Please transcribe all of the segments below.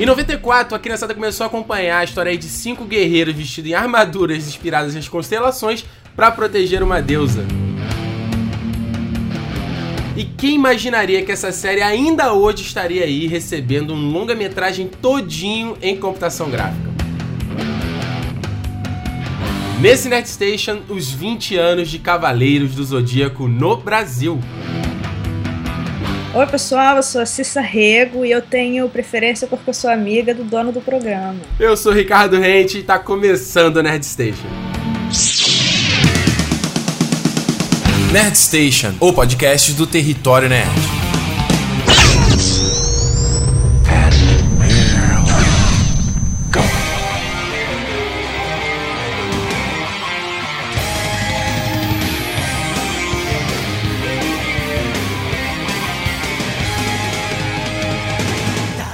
Em 94, a criançada começou a acompanhar a história de 5 guerreiros vestidos em armaduras inspiradas nas constelações para proteger uma deusa. E quem imaginaria que essa série ainda hoje estaria aí recebendo um longa-metragem todinho em computação gráfica. Nesse Nerd Station, os 20 anos de Cavaleiros do Zodíaco no Brasil. Oi pessoal, eu sou a Cissa Rego e eu tenho preferência porque eu sou amiga do dono do programa. Eu sou o Ricardo Rente e tá começando o Nerd Station. Nerd Station, o podcast do Território Nerd.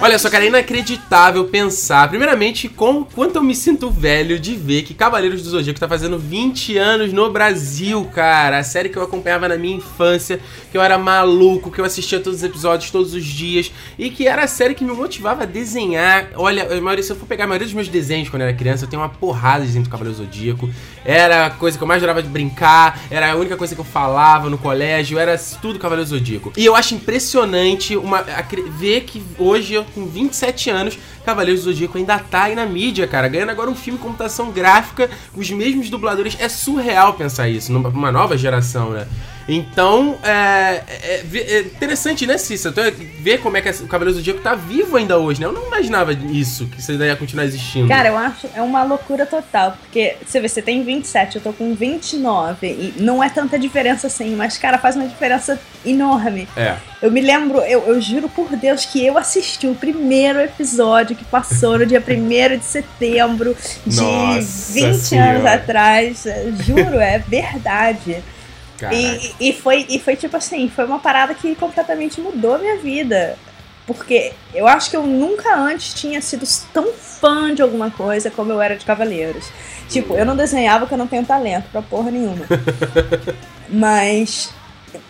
Olha só, cara, é inacreditável pensar, primeiramente, quanto eu me sinto velho de ver que Cavaleiros do Zodíaco tá fazendo 20 anos no Brasil, cara. A série que eu acompanhava na minha infância, que eu era maluco, que eu assistia todos os episódios, todos os dias, e que era a série que me motivava a desenhar. Olha, se eu for pegar a maioria dos meus desenhos quando eu era criança, eu tenho uma porrada de desenho do Cavaleiros do Zodíaco. Era a coisa que eu mais adorava de brincar, era a única coisa que eu falava no colégio, era tudo Cavaleiros do Zodíaco. E eu acho impressionante ver que hoje eu, com 27 anos, Cavaleiros do Zodíaco ainda tá aí na mídia, cara, ganhando agora um filme de computação gráfica, os mesmos dubladores. É surreal pensar isso, numa nova geração, né? Então, é interessante, né, Cissa? Então, ver como é que o Cavaleiros do Zodíaco tá vivo ainda hoje, né? Eu não imaginava isso, que isso ainda ia continuar existindo. Cara, eu acho é uma loucura total, porque você tem 27, eu tô com 29, e não é tanta diferença assim, mas, cara, faz uma diferença enorme. É. Eu me lembro, eu juro por Deus que eu assisti o primeiro episódio que passou no dia 1º de setembro de Nossa 20 senhora. Anos atrás, juro, é verdade. E foi tipo assim, foi uma parada que completamente mudou a minha vida, porque eu acho que eu nunca antes tinha sido tão fã de alguma coisa como eu era de Cavaleiros. Tipo, eu não desenhava porque eu não tenho talento pra porra nenhuma, mas,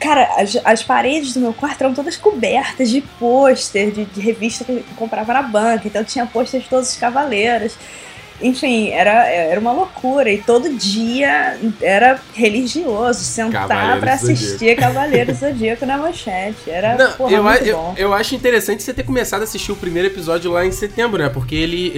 cara, as paredes do meu quarto eram todas cobertas de pôster, de revista que eu comprava na banca, então tinha pôster de todos os Cavaleiros. Enfim, era uma loucura. E todo dia era religioso sentar pra assistir Cavaleiros do Zodíaco na Manchete. Era muito bom. Eu acho interessante você ter começado a assistir o primeiro episódio lá em setembro, né? Porque ele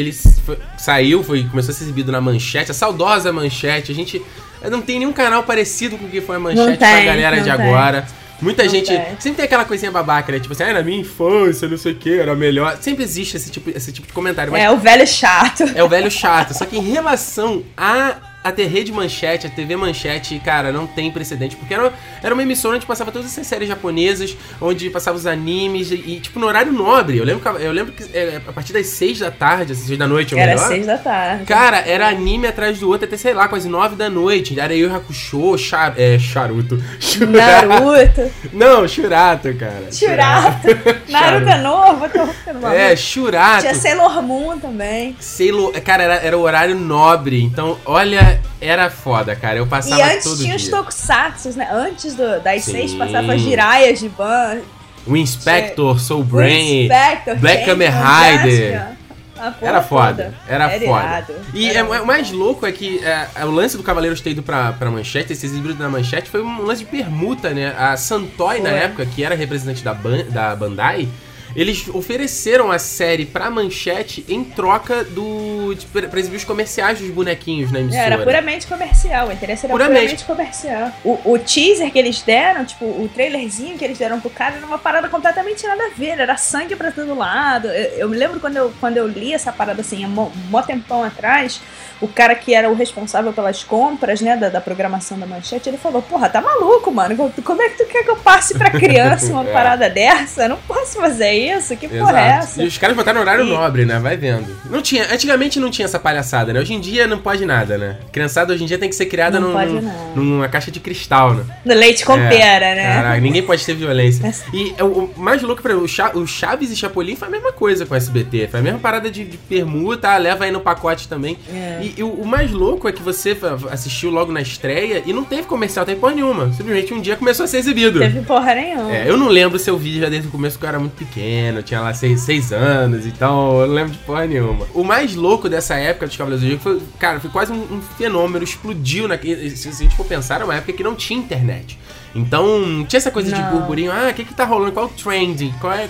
começou a ser exibido na Manchete, a saudosa Manchete. A gente não tem nenhum canal parecido com o que foi a Manchete pra galera de agora. Muita gente... Sempre tem aquela coisinha babaca, né? Tipo assim, na minha infância, não sei o que, era melhor. Sempre existe esse tipo de comentário. Mas é o velho chato. É o velho chato. Só que em relação à rede Manchete, a TV Manchete, cara, não tem precedente. Porque era uma emissora onde passava todas essas séries japonesas, onde passava os animes e tipo, no horário nobre. Eu lembro que a partir das 6 da noite, ou melhor. Era 6 da tarde. Cara, era anime atrás do outro até, sei lá, quase 9 da noite. Era Yu Yu Hakusho, Naruto. Não, Shurato, cara. Shurato. Naruto é novo, eu tô ficando maluco. É, Shurato. Tinha Sailor Moon também. Cara, era o horário nobre. Então, olha, era foda, cara. Eu passava todo dia. E antes tinha os tokusatsus, né? Antes das 6 passava Jiraiya, Jiban. O Inspector, Soul Brain, Black Kamen Rider. Era foda, era foda. E o mais louco é que o lance do Cavaleiros ter ido pra Manchete, esse exibido na Manchete, foi um lance de permuta, né? A Santoy, na época, que era representante da Bandai, eles ofereceram a série pra Manchete em troca pra exibir os comerciais dos bonequinhos na emissora. Era puramente comercial, o interesse era puramente comercial. O teaser que eles deram, tipo, o trailerzinho que eles deram pro cara era uma parada completamente nada a ver, era sangue pra todo lado. Eu me lembro quando eu li essa parada assim, há mó tempão atrás, o cara que era o responsável pelas compras, né, da programação da Manchete, ele falou, porra, tá maluco, mano, como é que tu quer que eu passe pra criança uma parada dessa? Eu não posso fazer isso, que porra é essa? E os caras botaram horário nobre, né, vai vendo. Antigamente não tinha essa palhaçada, né, hoje em dia não pode nada, né, criançada hoje em dia tem que ser criada numa caixa de cristal, né. No leite com pera, né. Caraca, ninguém pode ter violência. E o mais louco, pra mim, o Chaves e Chapolin foi a mesma coisa com o SBT, foi a mesma parada de permuta, leva aí no pacote também. E o mais louco é que você assistiu logo na estreia e não teve comercial, não teve porra nenhuma. Simplesmente um dia começou a ser exibido. Não teve porra nenhuma. Eu não lembro se eu vi já desde o começo, que eu era muito pequeno. pequeno, tinha lá 6 anos, então eu não lembro de porra nenhuma. O mais louco dessa época dos Cavaleiros do Zodíaco foi, cara, foi quase um fenômeno, explodiu. Se a gente for pensar, era uma época que não tinha internet. Então, não tinha essa coisa de burburinho, ah, o que que tá rolando, qual o trending, qual é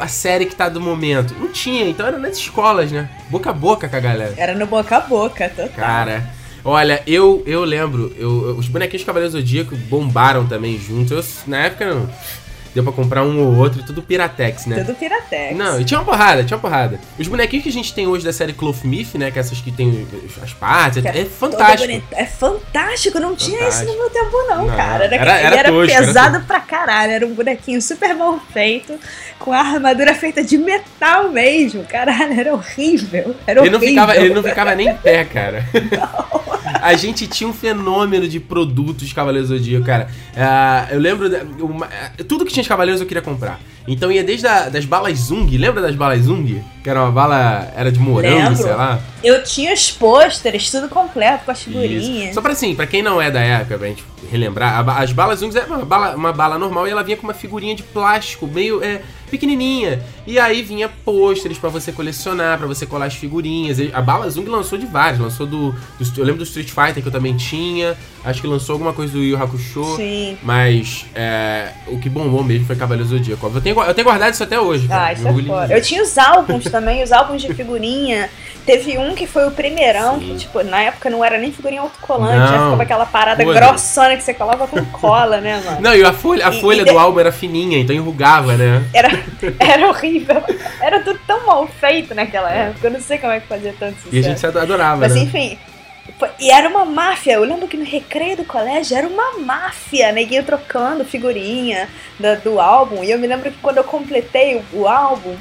a série que tá do momento. Não tinha, então era nas escolas, né? Boca a boca com a galera. Era no boca a boca, total. Cara, olha, eu lembro, os bonequinhos Cavaleiros do Zodíaco bombaram também juntos. Eu, na época, não deu pra comprar um ou outro, tudo piratex, né? Tudo piratex. Não, e tinha uma porrada, Os bonequinhos que a gente tem hoje da série Cloth Myth, né? Que essas que tem as partes, é fantástico. É fantástico, não fantástico. Tinha isso no meu tempo não, cara. Era tosco, pesado era pra caralho, era um bonequinho super mal feito, com a armadura feita de metal mesmo, caralho, era horrível. Ele não ficava nem em pé, cara. Não. A gente tinha um fenômeno de produtos de Cavaleiros do Zodíaco, cara. Eu lembro... tudo que tinha de Cavaleiros eu queria comprar. Então ia desde das balas Zung. Lembra das balas Zung? Que era uma bala... Era de morango, lembro. Sei lá. Eu tinha os pôsteres, tudo completo, com as figurinhas. Isso. Só pra assim, pra quem não é da época, pra gente relembrar, as balas Zung é uma bala normal e ela vinha com uma figurinha de plástico, meio... pequenininha. E aí vinha pôsteres pra você colecionar, pra você colar as figurinhas. A Bala Zung lançou de vários. Lançou eu lembro do Street Fighter, que eu também tinha. Acho que lançou alguma coisa do Yu Yu Hakusho. Sim. Mas o que bombou mesmo foi Cavaleiros do Zodíaco. Eu tenho guardado isso até hoje. Ah, isso é foda. Eu tinha os álbuns também, os álbuns de figurinha. Teve um que foi o primeirão, sim, que tipo, na época não era nem figurinha autocolante, já ficava aquela parada grossona que você colava com cola, né, mano? Não, e a folha do álbum era fininha, então enrugava, né? Era horrível. Era tudo tão mal feito naquela época, eu não sei como é que fazia tanto sucesso. E a gente adorava, mas, né? Mas enfim... E era uma máfia, eu lembro que no recreio do colégio era uma máfia, neguinho trocando figurinha do álbum. E eu me lembro que quando eu completei o álbum,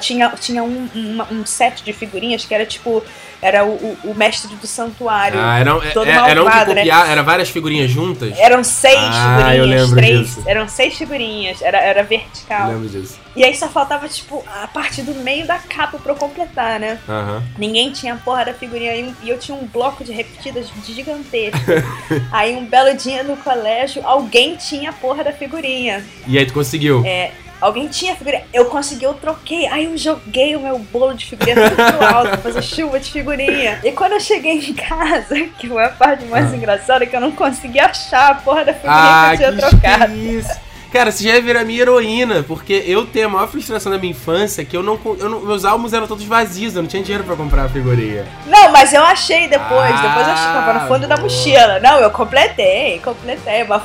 tinha um set de figurinhas que era tipo... Era o mestre do santuário. Era malvado, um que copiar, né? Era várias figurinhas juntas? Eram 6 figurinhas. Eu lembro 3. Disso. Eram 6 figurinhas. Era vertical. Eu lembro disso. E aí só faltava, tipo, a parte do meio da capa pra eu completar, né? Uhum. Ninguém tinha a porra da figurinha. E eu tinha um bloco de repetidas gigantesco. Aí um belo dia no colégio, alguém tinha a porra da figurinha. E aí tu conseguiu? Alguém tinha figurinha, eu consegui, eu troquei, aí eu joguei o meu bolo de figurinha muito alto pra fazer chuva de figurinha. E quando eu cheguei em casa, que foi a parte mais engraçada, que eu não consegui achar a porra da figurinha que eu tinha trocado. Isso. Cara, você já ia virar minha heroína, porque eu tenho a maior frustração da minha infância, que meus álbuns eram todos vazios, eu não tinha dinheiro pra comprar a figurinha. Não, mas eu achei depois eu achei no fundo da mochila. Não, eu completei, mas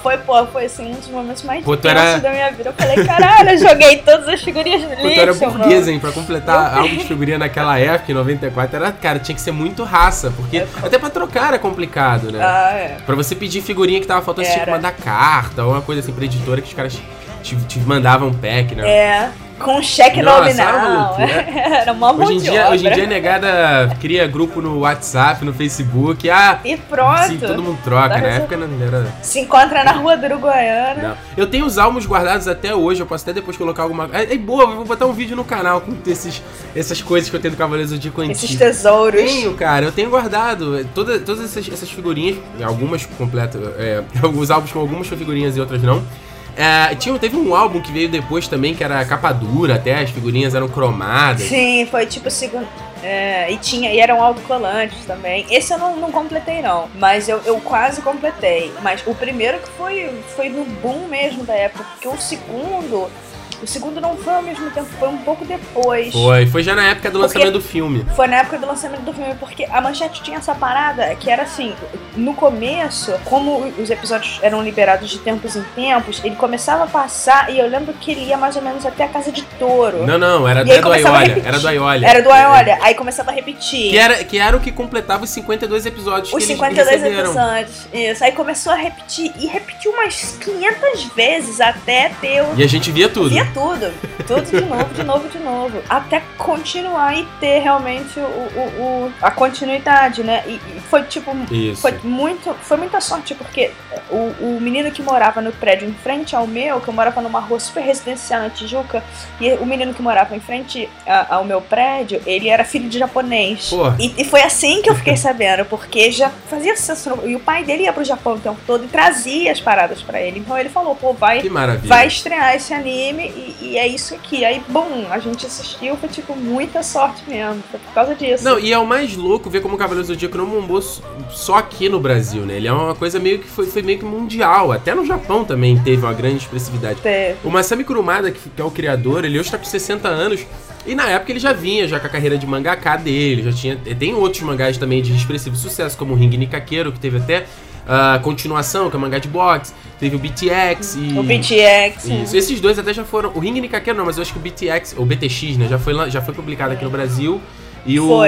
foi assim, um dos momentos mais difíceis da minha vida. Eu falei, caralho, eu joguei todas as figurinhas no lixo. Era burguesa, hein, pra completar álbum de figurinha naquela época, em 94, cara, tinha que ser muito raça, porque até pra trocar era complicado, né? Pra você pedir figurinha que tava faltando, você tinha que mandar carta, ou uma coisa assim pra editora, que os caras te mandavam um pack, né? Com um cheque nominal. Era uma mão de obra. Hoje em dia, a negada cria grupo no WhatsApp, no Facebook. E pronto. Sim, todo mundo troca. Na época não era... Se encontra na rua do Uruguaiana. Não. Eu tenho os álbuns guardados até hoje. Eu posso até depois colocar alguma... boa, eu vou botar um vídeo no canal com essas coisas que eu tenho do Cavaleiros do Zodíaco antigo. Esses tesouros. Tenho, cara. Eu tenho guardado todas essas figurinhas. Algumas completas. Alguns álbuns com algumas figurinhas e outras não. Teve um álbum que veio depois também, que era capa dura, até as figurinhas eram cromadas. Sim, foi tipo o segundo. E eram autocolantes também. Esse eu não completei não, mas eu quase completei. Mas o primeiro que foi no boom mesmo da época, porque o segundo não foi ao mesmo tempo, foi um pouco depois. Foi já na época do lançamento do filme. Foi na época do lançamento do filme, porque a Manchete tinha essa parada que era assim, no começo, como os episódios eram liberados de tempos em tempos, ele começava a passar e eu lembro que ele ia mais ou menos até a Casa de Touro. Não, era do Aiolha. Aí começava a repetir. Que era o que completava os 52 episódios que eles receberam. Os 52 episódios, isso. Aí começou a repetir, e repetiu umas 500 vezes até ter o... E a gente via tudo. Tudo de novo, até continuar e ter realmente a continuidade, né? E foi tipo, isso. Foi muita sorte, porque o menino que morava no prédio em frente ao meu, que eu morava numa rua super residencial na Tijuca, e o menino que morava em frente ao meu prédio, ele era filho de japonês. E foi assim que eu fiquei sabendo, porque já fazia sucesso, e o pai dele ia pro Japão o tempo todo e trazia as paradas pra ele, então ele falou, vai estrear esse anime. e é isso aqui. Aí, bom, a gente assistiu, foi tipo muita sorte mesmo, foi por causa disso. Não, e é o mais louco ver como o Cavaleiros do Zodíaco não bombou só aqui no Brasil, né? Ele é uma coisa meio que foi meio que mundial. Até no Japão também teve uma grande expressividade. Teve. O Masami Kurumada, que é o criador, ele hoje tá com 60 anos. E na época ele já vinha, já com a carreira de mangaká dele, já tinha... Tem outros mangás também de expressivo sucesso, como o Ring ni Kakero, que teve até a continuação, que é o mangá de boxe. Teve o BTX e... O BTX, isso. É. Esses dois até já foram... O Ring ni Kakero não, mas eu acho que o BTX, ou BTX, né, já foi publicado aqui no Brasil. E o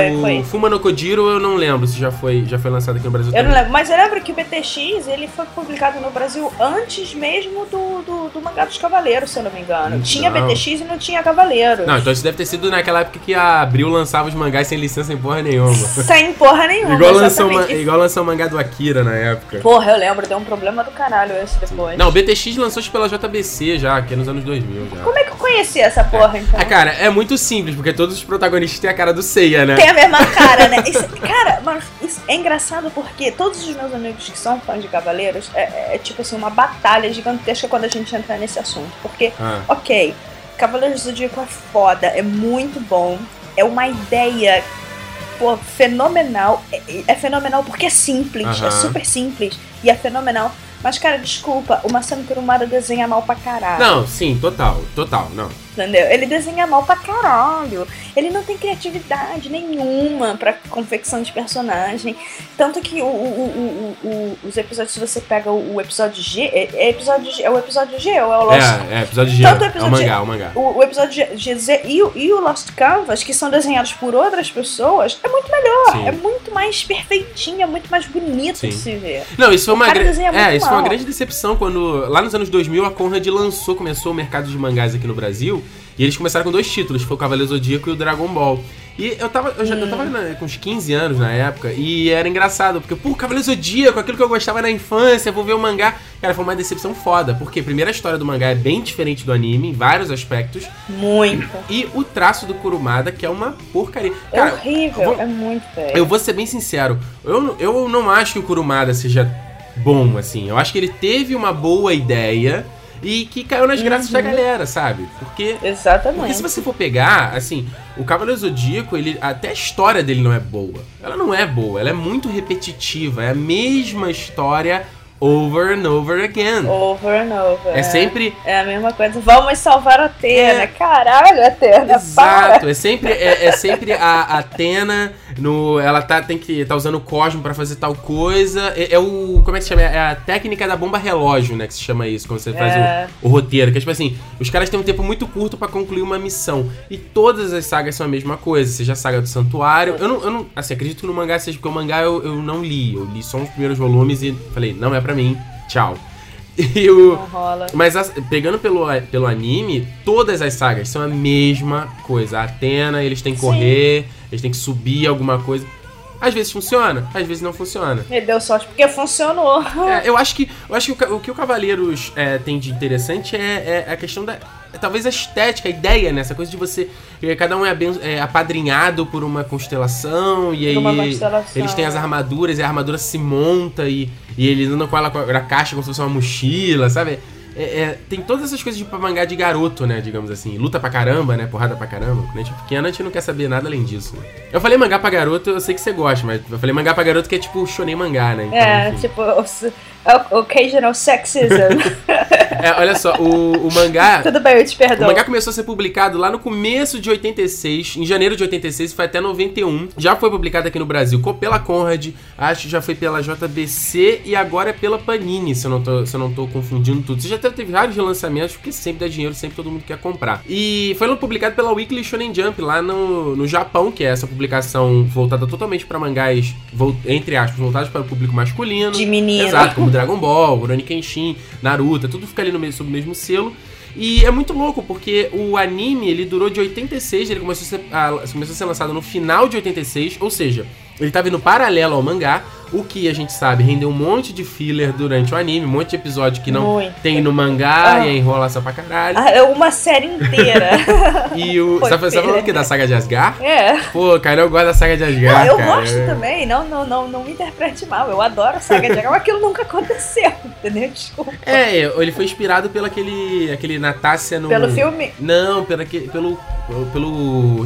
Fūma no Kojirō, eu não lembro se já foi lançado aqui no Brasil também. Eu não lembro, mas eu lembro que o BTX, ele foi publicado no Brasil antes mesmo do mangá dos Cavaleiros, se eu não me engano. Então... Tinha BTX e não tinha Cavaleiros. Não, então isso deve ter sido naquela época que a Abril lançava os mangás sem licença, sem porra nenhuma. Sem porra nenhuma, igual lançou o mangá do Akira na época. Porra, eu lembro, deu um problema do caralho esse depois. Não, o BTX lançou pela JBC já, que é nos anos 2000 já. Como é que eu conheci essa porra, então? Ah, cara, é muito simples, porque todos os protagonistas têm a cara do Sei. Né? Tem a mesma cara, né? Isso, cara, mas isso é engraçado porque todos os meus amigos que são fãs de Cavaleiros é tipo assim, uma batalha gigantesca quando a gente entrar nesse assunto. Porque, ok, Cavaleiros do Zodíaco é foda, é muito bom, é uma ideia, pô, fenomenal. É fenomenal porque é simples, é super simples e é fenomenal. Mas, cara, desculpa, o Masami Kurumada desenha mal pra caralho. Não, sim, total, não. Entendeu? Ele desenha mal pra caralho. Ele não tem criatividade nenhuma pra confecção de personagem. Tanto que os episódios, se você pega o episódio G... É o episódio G ou é o Lost? É episódio G. Tanto o episódio é o mangá. O episódio GZ e o Lost Canvas, que são desenhados por outras pessoas, é muito melhor. Sim. É muito mais perfeitinho, é muito mais bonito de se ver. Não, isso foi uma grande... Foi uma grande decepção quando, lá nos anos 2000, a Conrad começou o mercado de mangás aqui no Brasil, e eles começaram com dois títulos, foi o Cavaleiro Zodíaco e o Dragon Ball. E eu tava com uns 15 anos na época, e era engraçado, porque, pô, Cavaleiro Zodíaco, aquilo que eu gostava na infância, vou ver o mangá. Cara, foi uma decepção foda, porque primeiro, a história do mangá é bem diferente do anime, em vários aspectos. Muito. E o traço do Kurumada, que é uma porcaria. Cara, é horrível, é muito feio. Eu vou ser bem sincero, eu não acho que o Kurumada seja... bom, assim, eu acho que ele teve uma boa ideia e que caiu nas graças da galera, sabe? Porque... Exatamente. Porque se você for pegar, assim, o Cavaleiro Zodíaco, ele, até a história dele não é boa. Ela não é boa, ela é muito repetitiva, é a mesma história... Over and over again. Over and over. É sempre... É a mesma coisa. Vamos salvar a Atena. Caralho, Atena, exato. Para. É sempre a Atena, ela tá usando o Cosmo pra fazer tal coisa. Como é que se chama? É a técnica da bomba relógio, né? Que se chama isso, quando você faz o roteiro. Que é tipo assim, os caras têm um tempo muito curto pra concluir uma missão. E todas as sagas são a mesma coisa. Seja a saga do santuário. Eu não assim, acredito que no mangá seja, porque o mangá eu não li. Eu li só os primeiros volumes e falei, não é pra mim, tchau. Não rola. Mas pegando pelo anime, todas as sagas são a mesma coisa. A Atena, eles têm que correr, eles têm que subir alguma coisa. Às vezes funciona, às vezes não funciona. Me deu sorte porque funcionou. Eu acho que o que o Cavaleiros tem de interessante é a questão da... Talvez a estética, a ideia, né? Essa coisa de você... Cada um é apadrinhado por uma constelação. E aí eles têm as armaduras. E a armadura se monta. E eles andam com ela com a caixa como se fosse uma mochila, sabe? Tem todas essas coisas de mangá de garoto, né? Digamos assim. Luta pra caramba, né? Porrada pra caramba. Quando a gente é pequeno, a gente não quer saber nada além disso. Né? Eu falei mangá pra garoto, eu sei que você gosta. Mas eu falei mangá pra garoto que é tipo shonen mangá, né? Então, tipo... Occasional sexism. Olha só, o mangá... Tudo bem, eu te perdoo. O mangá começou a ser publicado lá no começo de 86, em janeiro de 86, foi até 91. Já foi publicado aqui no Brasil pela Conrad, acho que já foi pela JBC e agora é pela Panini, se eu não tô confundindo tudo. Você já teve vários lançamentos, porque sempre dá dinheiro, sempre todo mundo quer comprar. E foi publicado pela Weekly Shonen Jump, lá no Japão, que é essa publicação voltada totalmente pra mangás, entre aspas, voltados para o público masculino. De menino. Exato, como Dragon Ball, Rurouni Kenshin, Naruto, tudo fica ali sob o mesmo selo. E é muito louco, porque o anime, ele durou de 86, ele começou a ser lançado no final de 86, ou seja, Ele tá vindo paralelo ao mangá, o que a gente sabe rendeu um monte de filler durante o anime, um monte de episódio que não tem no mangá e é enrolação pra caralho. É uma série inteira. E o... Você tá falando o que? Da saga de Asgard? É. Pô, cara, eu gosto da saga de Asgard, não, eu cara. Gosto também, não me interprete mal, eu adoro a saga de Asgard, mas aquilo nunca aconteceu, entendeu? Desculpa. É, ele foi inspirado pelo aquele Natácia no... Pelo filme? Não, pelo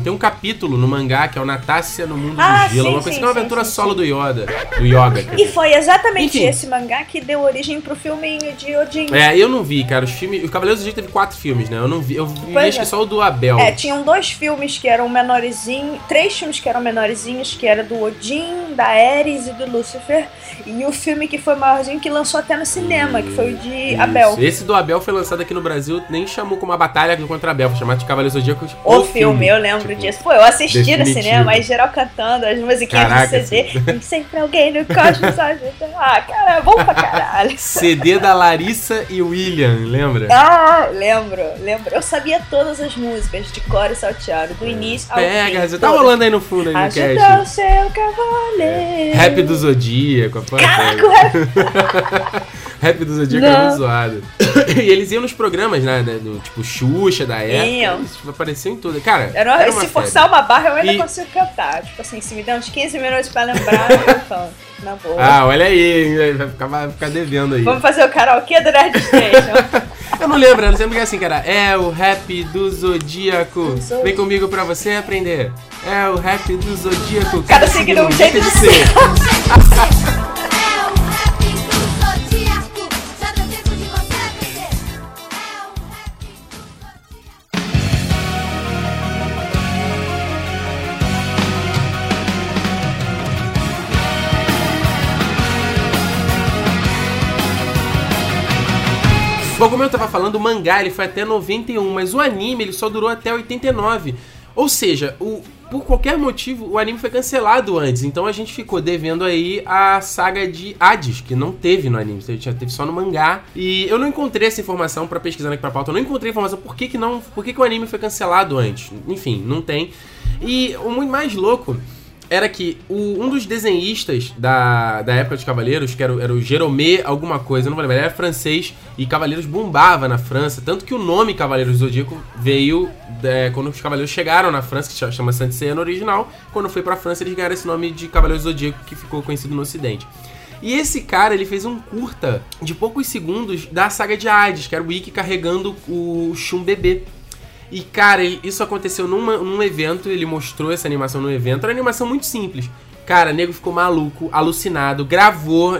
tem um capítulo no mangá que é o Natácia no Mundo do Gelo, uma aventura solo do Yoda, do Yoga. E foi exatamente esse mangá que deu origem pro filminho de Odin. É, eu não vi, cara, os filmes... O Cavaleiros do Zodíaco teve 4 filmes, né? Eu não vi, acho que só o do Abel. É, tinham 2 filmes que eram menorzinhos, 3 filmes que eram menorzinhos, que era do Odin, da Ares e do Lúcifer, e o filme que foi maiorzinho, que lançou até no cinema, que foi o de Abel. Esse do Abel foi lançado aqui no Brasil, nem chamou como uma batalha contra Abel, foi chamado de Cavaleiros do Zodíaco. O filme, eu lembro disso. Pô, eu assisti definitivo. No cinema, mas geral cantando as musiquinhas do CD, tem sempre alguém no cosmos ajuda. Ah, cara, é bom pra caralho. CD da Larissa e William, lembra? Ah, lembro. Eu sabia todas as músicas de cor e salteado, do início ao fim. Pega, tá rolando aí no fundo aí no cast. Ajuda o seu cavaleiro. Rap do Zodíaco. Caraca, o rap... Rap do Zodíaco era muito zoado. E eles iam nos programas, né? Tipo, Xuxa, da época. Eles apareciam em tudo. Cara, era se forçar uma barra, eu ainda consigo cantar. Tipo assim, se me der uns 15 minutos pra lembrar, eu canto. Na boa. Ah, olha aí. Vai ficar devendo aí. Vamos fazer o karaokê do Nerd Station. eu não lembro que é assim, cara. É o rap do Zodíaco. Vem comigo pra você aprender. É o rap do Zodíaco. Cada signo um jeito de ser. Bom, como eu tava falando, o mangá ele foi até 91, mas o anime ele só durou até 89. Ou seja, por qualquer motivo, o anime foi cancelado antes. Então a gente ficou devendo aí a saga de Hades, que não teve no anime, teve só no mangá. E eu não encontrei essa informação pra pesquisando aqui pra pauta. Eu não encontrei informação por que o anime foi cancelado antes. Enfim, não tem. E o muito mais louco era que um dos desenhistas da época de Cavaleiros, que era o Jerome alguma coisa, eu não vou lembrar, ele era francês e Cavaleiros bombava na França, tanto que o nome Cavaleiros do Zodíaco veio quando os Cavaleiros chegaram na França, que chama Saint-Seiya no original, quando foi pra França eles ganharam esse nome de Cavaleiros do Zodíaco, que ficou conhecido no ocidente. E esse cara, ele fez um curta de poucos segundos da saga de Hades, que era o Ikki carregando o Shun bebê. E, cara, isso aconteceu num evento, ele mostrou essa animação num evento, era uma animação muito simples. Cara, nego ficou maluco, alucinado, gravou,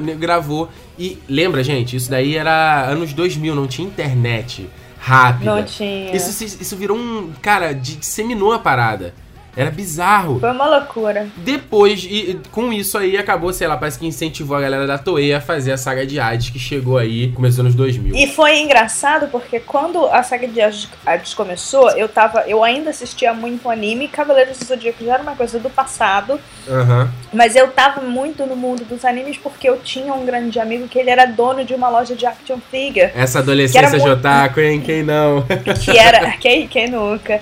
e lembra, gente, isso daí era anos 2000, não tinha internet rápida. Não tinha. Isso virou cara, disseminou a parada. Era bizarro. Foi uma loucura. Depois, e com isso aí, acabou, sei lá, parece que incentivou a galera da Toei a fazer a saga de Hades, que chegou aí, começou nos 2000. E foi engraçado, porque quando a saga de Hades começou, eu ainda assistia muito anime, Cavaleiros do Zodíaco já era uma coisa do passado, mas eu tava muito no mundo dos animes, porque eu tinha um grande amigo que ele era dono de uma loja de action figure. Essa adolescência de otaku, hein? Quem não? Quem nunca?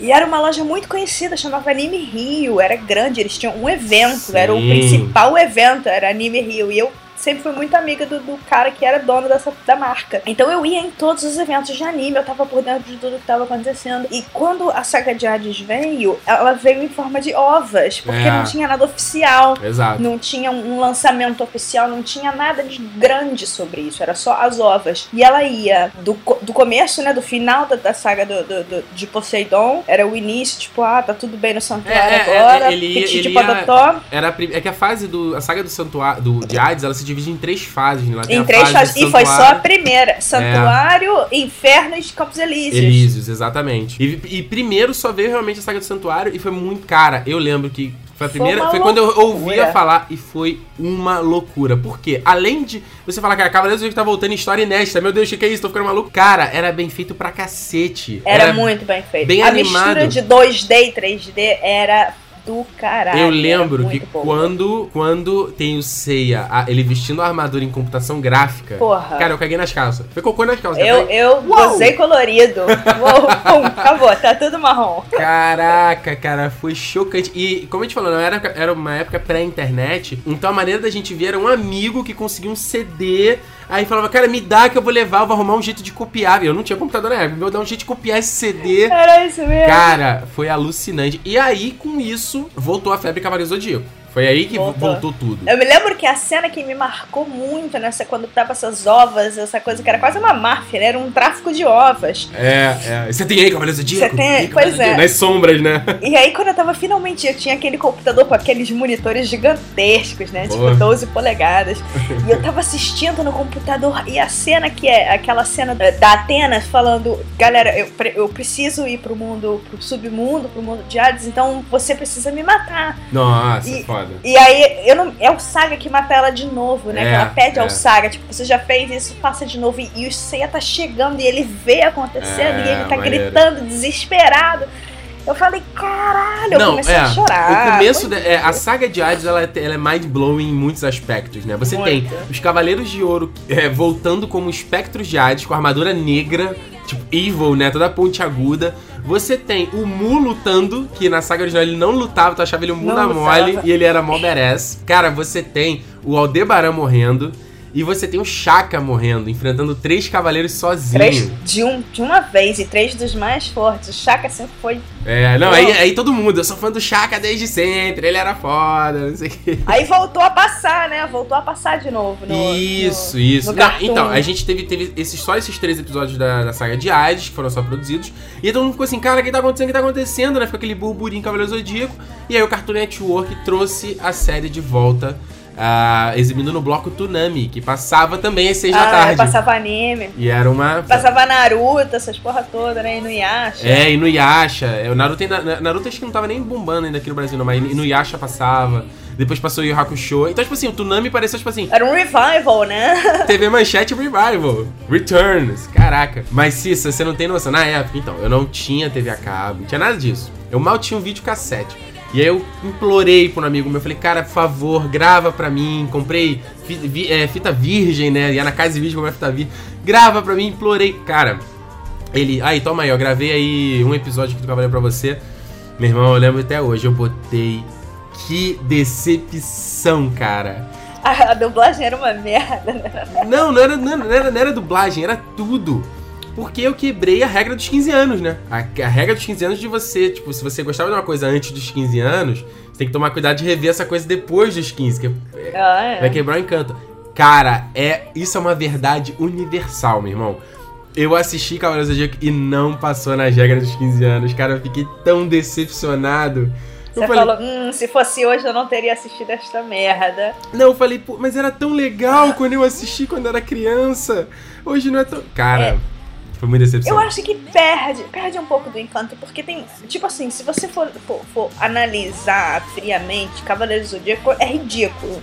E era uma loja muito conhecida, chamava Anime Rio, era grande, eles tinham um evento, era o principal evento, era Anime Rio, e eu sempre fui muito amiga do cara que era dono da marca. Então eu ia em todos os eventos de anime, eu tava por dentro de tudo que tava acontecendo. E quando a saga de Hades veio, ela veio em forma de ovas, porque não tinha nada oficial. Exato. Não tinha um lançamento oficial, não tinha nada de grande sobre isso, era só as ovas. E ela ia do começo, né, do final da saga de Poseidon, era o início, tipo, tá tudo bem no santuário agora, Petit de Podotó. É que a fase a saga do santuário, de Hades, ela se divide em 3 fases, né? Em 3 fases. E foi só a primeira. Santuário, Inferno e Campos Elíseos. Elíseos, exatamente. E primeiro só veio realmente a saga do Santuário e foi muito... Cara, eu lembro que foi a primeira... Foi quando eu ouvia falar e foi uma loucura. Por quê? Além de você falar, cara, Cavaleiros do Zodíaco tá voltando em história inédita. Meu Deus, o que é isso? Tô ficando maluco. Cara, era bem feito pra cacete. Era muito bem feito. Bem animado. A mistura de 2D e 3D era... do caralho. Eu lembro que quando tem o Seiya, ele vestindo a armadura em computação gráfica. Porra. Cara, eu caguei nas calças. Foi cocô nas calças. Eu usei colorido. Uou, acabou, tá tudo marrom. Caraca, cara, foi chocante. E como a gente falou, não era uma época pré-internet, então a maneira da gente ver era um amigo que conseguia um CD. Aí falava, cara, me dá que eu vou levar, eu vou arrumar um jeito de copiar. Eu não tinha computador na época, eu vou dar um jeito de copiar esse CD. Era isso mesmo. Cara, foi alucinante. E aí, com isso, voltou a febre Cavaleiros do Zodíaco. Foi aí que voltou tudo. Eu me lembro que a cena que me marcou muito nessa, quando tava essas ovas, essa coisa que era quase uma máfia, né? Era um tráfico de ovas. É. Você tem aí, Cavaleiros do Zodíaco? Você tem, pois é. Nas sombras, né? E aí, quando eu tava finalmente, eu tinha aquele computador com aqueles monitores gigantescos, né? Boa. Tipo, 12 polegadas. E eu tava assistindo no computador, e a cena que é aquela cena da Athena falando, galera, eu preciso ir pro mundo, pro submundo, pro mundo de Hades, então você precisa me matar. Nossa, foda. E aí, é o Saga que mata ela de novo, né? Que ela pede ao Saga, tipo, você já fez isso, faça de novo. E o Seiya tá chegando e ele vê acontecendo e ele tá gritando, desesperado. Eu falei, caralho, eu comecei a chorar. O começo, a saga de Hades, ela é mind-blowing em muitos aspectos, né? Você tem os Cavaleiros de Ouro voltando como espectros de Hades, com armadura negra, tipo, evil, né? Toda pontiaguda. Você tem o Mu lutando, que na saga original ele não lutava, tu achava ele um Mu da mole, e ele era mó badass. Cara, você tem o Aldebaran morrendo. E você tem o Shaka morrendo, enfrentando 3 cavaleiros sozinho. 3 de uma vez, e 3 dos mais fortes. O Shaka sempre foi... aí todo mundo, eu sou fã do Shaka desde sempre, ele era foda, não sei o quê. Aí voltou a passar, né? Voltou a passar de novo no... Isso. No cartoon. Então, a gente teve esses 3 episódios da saga de Hades, que foram só produzidos. E todo mundo ficou assim, cara, o que tá acontecendo? O que tá acontecendo? Né? Ficou aquele burburinho Cavaleiro Zodíaco. E aí o Cartoon Network trouxe a série de volta... exibindo no bloco Toonami, que passava também às 6 da tarde. Passava anime. E era uma... Passava Naruto, essas porra toda, né? Inuyasha. Inuyasha. O Naruto acho que não tava nem bombando ainda aqui no Brasil, não, mas Inuyasha passava. Depois passou o Yu Yu Hakusho. Então, tipo assim, o Toonami parecia, tipo assim... Era um revival, né? TV Manchete Revival. Returns. Caraca. Mas, Cissa, você não tem noção. Na época, então, eu não tinha TV a cabo, não tinha nada disso. Eu mal tinha um videocassete. E aí eu implorei pra um amigo meu, falei, cara, por favor, grava pra mim, comprei fita virgem, né, ia na casa de vídeo comprar fita virgem, grava pra mim, implorei, cara, ele, aí toma aí, ó, gravei aí um episódio aqui do Cavaleiro pra você, meu irmão, eu lembro até hoje, eu botei, que decepção, cara. A dublagem era uma merda, né? Não era dublagem, era tudo. Porque eu quebrei a regra dos 15 anos, né? A regra dos 15 anos de você, tipo, se você gostava de uma coisa antes dos 15 anos, você tem que tomar cuidado de rever essa coisa depois dos 15, que vai quebrar o encanto. Cara, isso é uma verdade universal, meu irmão. Eu assisti Cavaleiros do Zodíaco e não passou nas regras dos 15 anos. Cara, eu fiquei tão decepcionado. Você falou, se fosse hoje eu não teria assistido esta merda. Não, eu falei, pô, mas era tão legal quando eu assisti quando era criança. Hoje não é tão... Cara... Foi muita decepção. Eu acho que perde um pouco do encanto, porque tem, tipo assim, se você for analisar friamente, Cavaleiros do Zodíaco é ridículo.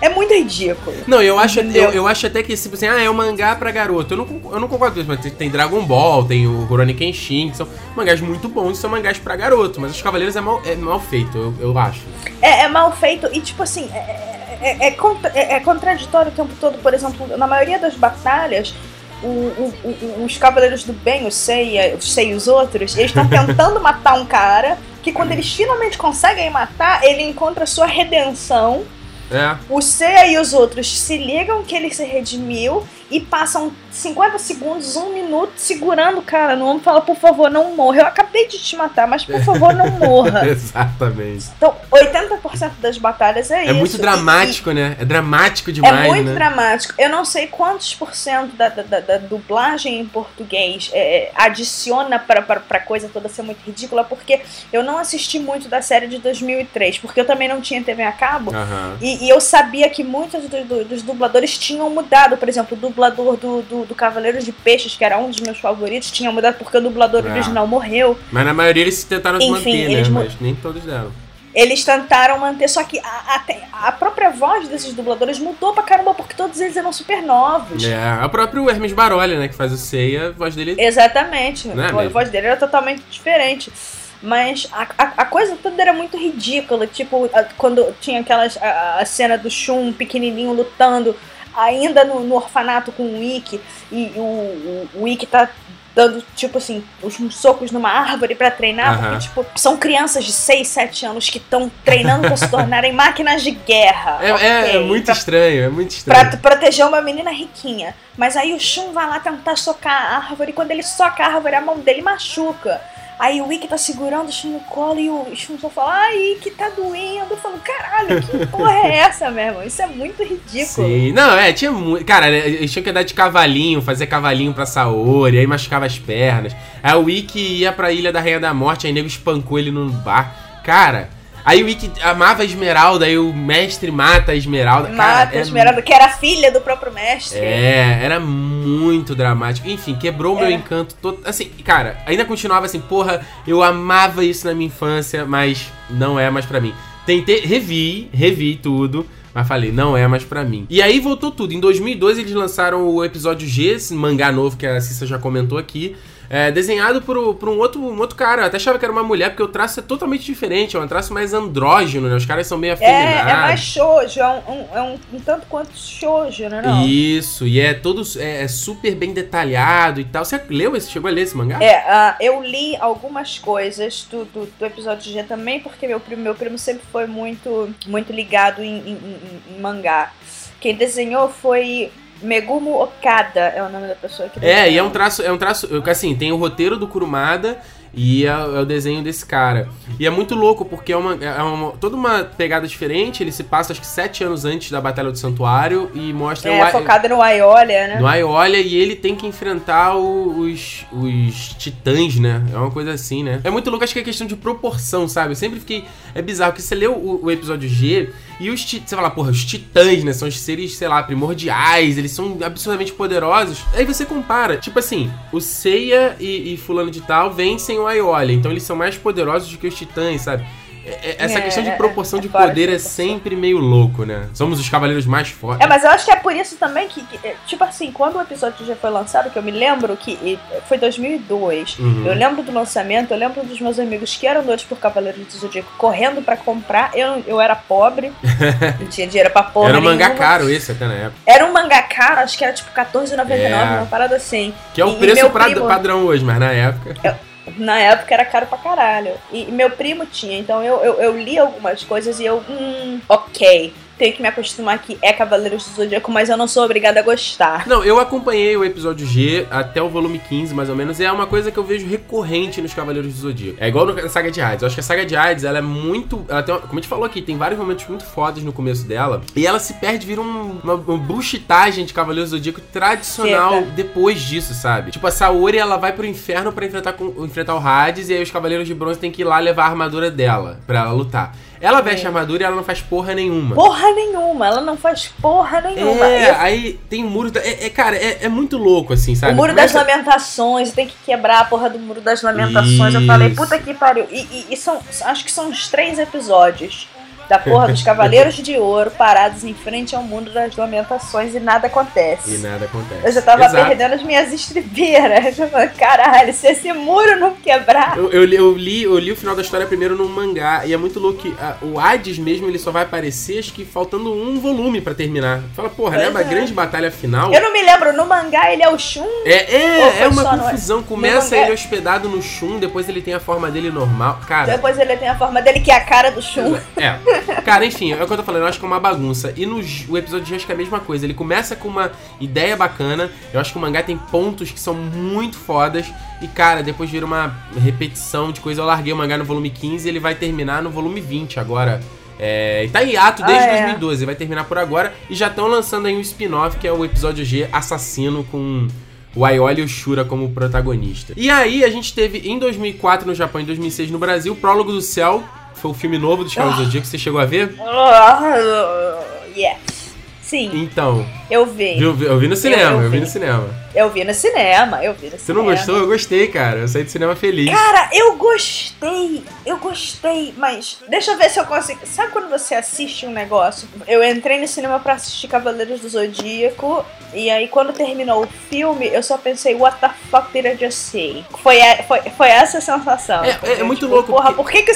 É muito ridículo. Não, eu acho até que, tipo assim, é um mangá pra garoto. Eu não concordo com isso, mas tem Dragon Ball, tem o Rurouni Kenshin, que são mangás muito bons, são mangás pra garoto, mas os Cavaleiros é mal feito, eu acho. É mal feito e, tipo assim, é contraditório o tempo todo. Por exemplo, na maioria das batalhas, os Cavaleiros do Bem, o Seiya, e os outros, eles estão tentando matar um cara que, quando eles finalmente conseguem matar, ele encontra sua redenção. O Seiya e os outros se ligam que ele se redimiu e passam 50 segundos, 1 minuto segurando o cara no ombro e falam, por favor, não morra. Eu acabei de te matar, mas por favor, não morra. Exatamente. Então, 80% das batalhas é isso. É muito dramático, né? É dramático demais, né? É muito dramático. Eu não sei quantos por cento da dublagem em português adiciona pra coisa toda ser muito ridícula, porque eu não assisti muito da série de 2003, porque eu também não tinha TV a cabo. E eu sabia que muitos dos dubladores tinham mudado. Por exemplo, o dublador do Cavaleiros de Peixes, que era um dos meus favoritos, tinha mudado porque o dublador original morreu. Mas na maioria eles tentaram manter, né? Mas nem todos deram. Eles tentaram manter, só que a própria voz desses dubladores mudou pra caramba, porque todos eles eram super novos. O próprio Hermes Baroli, né, que faz o Seiya, a voz dele... Exatamente, a voz dele era totalmente diferente. Mas a coisa toda era muito ridícula, tipo, quando tinha aquelas, a cena do Shun pequenininho lutando ainda no orfanato com o Ikki, e o Ikki tá dando, tipo assim, uns socos numa árvore pra treinar, porque, tipo, são crianças de 6, 7 anos que estão treinando pra se tornarem máquinas de guerra. É muito estranho. Pra proteger uma menina riquinha. Mas aí o Shun vai lá tentar socar a árvore, e quando ele soca a árvore, a mão dele machuca. Aí o Ikki tá segurando o Shun no colo e o Shun só fala, ai, Ikki, tá doendo. Eu falo, caralho, que porra é essa, meu irmão? Isso é muito ridículo. Sim, não, tinha muito... Cara, eles tinham que andar de cavalinho, fazer cavalinho pra Saori, aí machucava as pernas. Aí o Ikki ia pra Ilha da Rainha da Morte, aí o nego espancou ele num bar. Cara, aí o Ikki amava a Esmeralda, aí o mestre mata a Esmeralda. Que era a filha do próprio mestre. É, era muito dramático. Enfim, quebrou o meu encanto todo. Assim, cara, ainda continuava assim, porra, eu amava isso na minha infância, mas não é mais pra mim. Tentei, revi tudo, mas falei, não é mais pra mim. E aí voltou tudo. Em 2002 eles lançaram o episódio G, esse mangá novo que a Cissa já comentou aqui. É, desenhado por um outro cara. Eu até achava que era uma mulher, porque o traço é totalmente diferente. É um traço mais andrógino, né? Os caras são meio afeminados. É mais shoujo. É um tanto quanto shoujo, né? Não? Isso. E é todo super bem detalhado e tal. Você chegou a ler esse mangá? Eu li algumas coisas do episódio G também, porque meu primo sempre foi muito, muito ligado em mangá. Quem desenhou foi... Megumo Okada é o nome da pessoa que... E é um traço... Assim, tem o roteiro do Kurumada e é o desenho desse cara. E é muito louco, porque é uma toda uma pegada diferente. Ele se passa, acho que 7 anos antes da Batalha do Santuário e mostra... focado no Aiolia, né? No Aiolia, e ele tem que enfrentar os titãs, né? É uma coisa assim, né? É muito louco, acho que é questão de proporção, sabe? Eu sempre fiquei... É bizarro, porque você lê o episódio G... E você fala, porra, os titãs, né? São os seres, sei lá, primordiais. Eles são absurdamente poderosos. Aí você compara. Tipo assim, o Seiya e fulano de tal vencem o Aiolia. Então eles são mais poderosos do que os titãs, sabe? Essa questão de proporção de poder é sempre meio louco, né? Somos os cavaleiros mais fortes. Mas eu acho que é por isso também que tipo assim, quando o episódio já foi lançado, que eu me lembro que foi 2002. Eu lembro do lançamento, eu lembro dos meus amigos que eram doidos por Cavaleiros do Zodíaco correndo pra comprar. Eu era pobre, não tinha dinheiro pra pobre. Era um mangá caro esse até na época. Era um mangá caro, acho que era tipo R$14,99, uma parada assim. Que é o preço padrão hoje, mas na época... Na época era caro pra caralho. E meu primo tinha, então eu li algumas coisas e eu... ok, tenho que me acostumar que é Cavaleiros do Zodíaco, mas eu não sou obrigada a gostar. Não, eu acompanhei o episódio G até o volume 15, mais ou menos, e é uma coisa que eu vejo recorrente nos Cavaleiros do Zodíaco. É igual na Saga de Hades. Eu acho que a Saga de Hades, ela é muito... Ela tem, como a gente falou aqui, tem vários momentos muito fodas no começo dela, e ela se perde, vira uma buchitagem de Cavaleiros do Zodíaco tradicional depois disso, sabe? Tipo, a Saori, ela vai pro inferno pra enfrentar o Hades, e aí os Cavaleiros de Bronze tem que ir lá levar a armadura dela pra ela lutar. Ela veste a armadura e ela não faz porra nenhuma. Aí tem o muro... Cara, é muito louco, assim, sabe? O muro das lamentações, tem que quebrar a porra do muro das lamentações. Isso. Eu falei, puta que pariu. E acho que são os 3 episódios da porra dos Cavaleiros de Ouro parados em frente ao mundo das lamentações e nada acontece. Eu já tava perdendo as minhas estribeiras. Eu falei, caralho, se esse muro não quebrar... Eu li o final da história primeiro num mangá, e é muito louco que o Hades mesmo, ele só vai aparecer, acho que faltando um volume pra terminar. Fala, porra, lembra a grande batalha final? Eu não me lembro, no mangá ele é o Shun? É uma confusão. Começa ele hospedado no Shun, depois ele tem a forma dele normal. Cara, depois ele tem a forma dele que é a cara do Shun. Cara, enfim, é o que eu tô falando, eu acho que é uma bagunça. E o episódio de hoje é a mesma coisa. Ele começa com uma ideia bacana. Eu acho que o mangá tem pontos que são muito fodas. E, cara, depois vira uma repetição de coisa. Eu larguei o mangá no volume 15 e ele vai terminar no volume 20 agora. E tá em hiato desde 2012. Vai terminar por agora. E já estão lançando aí um spin-off, que é o episódio G Assassino, com... o Aiolia e o Shura como protagonista. E aí a gente teve em 2004 no Japão e em 2006 no Brasil, o Prólogo do Céu, foi o filme novo dos Cavaleiros do Zodíaco, que você chegou a ver? Yes. Sim. Então. Eu vi no cinema. Você não gostou? Eu gostei, cara. Eu saí do cinema feliz. Cara, eu gostei, mas deixa eu ver se eu consigo. Sabe quando você assiste um negócio? Eu entrei no cinema pra assistir Cavaleiros do Zodíaco, e aí quando terminou o filme, eu só pensei, what the fuck did I just see? Foi essa a sensação. É muito tipo, louco. Porra, por que que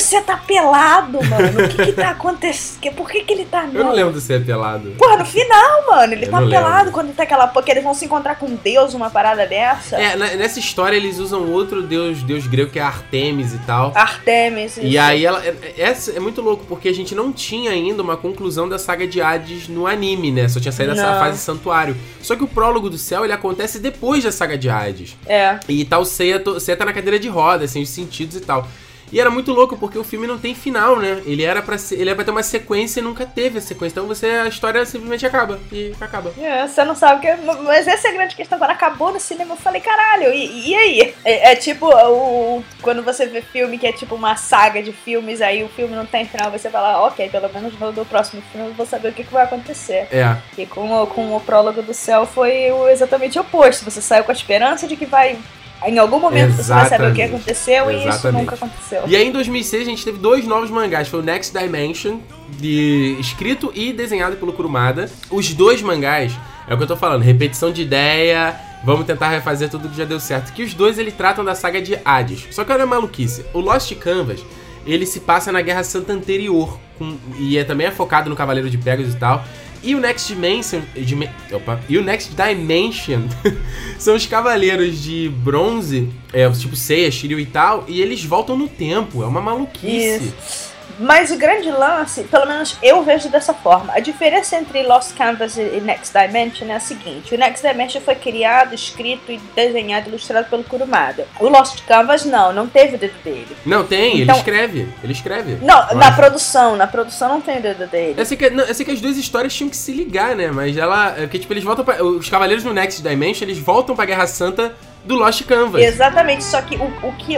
você tá pelado, mano? O que tá acontecendo? Por que que ele tá... Eu não lembro de ser pelado. Porra, no final, mano, ele tá pelado quando tá aquela... Porque eles vão se encontrar com Deus, uma parada dessa. É, nessa história eles usam outro deus grego, que é Artemis e tal. Artemis, isso. E aí ela... Essa é muito louco, porque a gente não tinha ainda uma conclusão da saga de Hades no anime, né? Só tinha saído dessa fase santuário. Só que o prólogo do céu, ele acontece depois da saga de Hades. É. E tal, Seiya tá na cadeira de rodas, sem os sentidos e tal. E era muito louco, porque o filme não tem final, né? Ele era pra ter uma sequência e nunca teve a sequência. Então a história simplesmente acaba. E acaba. É, você não sabe o que... Mas essa é a grande questão. Quando acabou no cinema, eu falei, caralho, e aí? É tipo quando você vê filme que é tipo uma saga de filmes, aí o filme não tem final, você fala, ok, pelo menos no próximo filme eu vou saber o que vai acontecer. É. E com o prólogo do céu foi exatamente o oposto. Você saiu com a esperança de que vai... Em algum momento você vai saber o que aconteceu. Exatamente. E isso nunca aconteceu. E aí em 2006 a gente teve dois novos mangás. Foi o Next Dimension, escrito e desenhado pelo Kurumada. Os dois mangás, é o que eu tô falando, repetição de ideia, vamos tentar refazer tudo que já deu certo. Que os dois eles tratam da saga de Hades. Só que olha a maluquice, o Lost Canvas, ele se passa na Guerra Santa anterior e também é focado no Cavaleiro de Pegasus e tal. E o Next Dimension... são os cavaleiros de bronze, tipo Seiya, Shiryu e tal, e eles voltam no tempo, é uma maluquice. Isso. Mas o grande lance, pelo menos eu vejo dessa forma, a diferença entre Lost Canvas e Next Dimension é a seguinte: o Next Dimension foi criado, escrito e desenhado, ilustrado pelo Kurumada. O Lost Canvas não teve o dedo dele. Não tem, então, ele escreve. Não, nossa. Na produção não tem o dedo dele. Eu sei que as duas histórias tinham que se ligar, né, mas ela, porque tipo, eles voltam pra, os cavaleiros no Next Dimension, eles voltam pra Guerra Santa do Lost Canvas. Exatamente, só que o que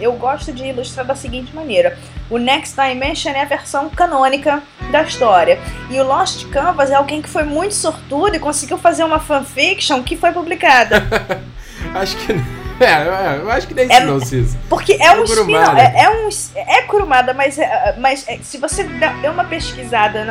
eu gosto de ilustrar da seguinte maneira: o Next Dimension é a versão canônica da história, e o Lost Canvas é alguém que foi muito sortudo e conseguiu fazer uma fanfiction que foi publicada. Acho que eu acho que nem isso não, Cícero. Porque é um Kurumada. É Kurumada, mas se você der uma pesquisada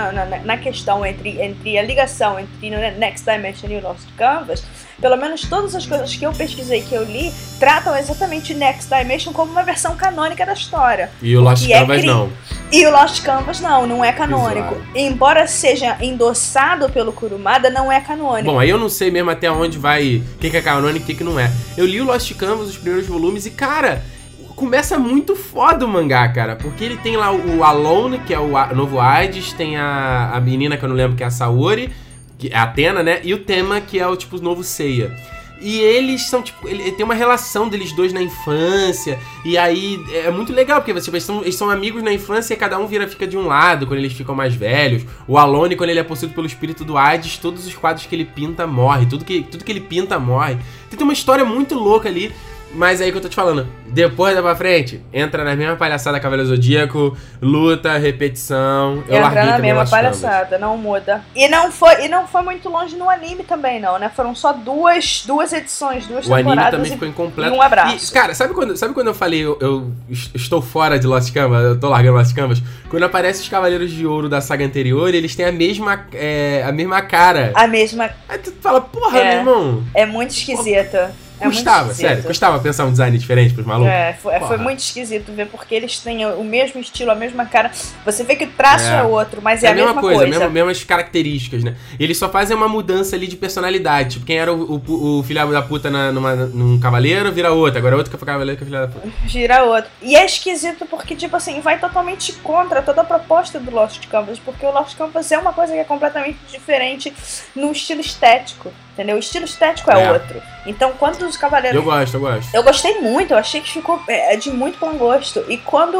na questão entre a ligação entre o Next Dimension e o Lost Canvas, pelo menos todas as coisas que eu pesquisei, que eu li, tratam exatamente Next Dimension como uma versão canônica da história. E o Lost Canvas não. E o Lost Canvas não é canônico. Exato. Embora seja endossado pelo Kurumada, não é canônico. Bom, aí eu não sei mesmo até onde vai, o que é canônico e o que não é. Eu li o Lost Canvas, os primeiros volumes, e cara, começa muito foda o mangá, cara. Porque ele tem lá o Alone, que é o novo Hades, tem a menina que eu não lembro, que é a Saori, que é a Atena, né? E o Tema, que é o tipo novo Seiya. E eles são, tipo, ele tem uma relação deles dois na infância. E aí é muito legal, porque tipo, eles são amigos na infância e cada um fica de um lado quando eles ficam mais velhos. O Alone, quando ele é possuído pelo espírito do Hades, todos os quadros que ele pinta morre. Tudo que ele pinta morre. Tem uma história muito louca ali. Mas aí que eu tô te falando, depois da pra frente, entra na mesma palhaçada Cavaleiro Zodíaco, luta, repetição. Entra na mesma palhaçada, não muda. E não foi muito longe no anime também, não, né? Foram só duas edições, duas temporadas. O anime também ficou incompleto. E um abraço. E, cara, sabe quando eu falei eu estou fora de Lost Canvas, eu tô largando Lost Canvas? Quando aparecem os Cavaleiros de Ouro da saga anterior, eles têm a mesma cara. A mesma... Aí tu fala, porra, meu irmão. É muito esquisita. Custava, sério, custava pensar um design diferente pros malucos. Foi muito esquisito ver, porque eles têm o mesmo estilo, a mesma cara. Você vê que o traço é outro, mas é a mesma coisa. As mesmas características, né? Eles só fazem uma mudança ali de personalidade. Tipo, quem era o filho da puta num cavaleiro, vira outro. Agora é outro que é cavaleiro que é filho da puta. Gira outro. E é esquisito porque, tipo assim, vai totalmente contra toda a proposta do Lost Canvas, porque o Lost Canvas é uma coisa que é completamente diferente num estilo estético. Entendeu? O estilo estético é outro. Então, quando os Cavaleiros... Eu gosto. Eu gostei muito, eu achei que ficou de muito bom gosto. E quando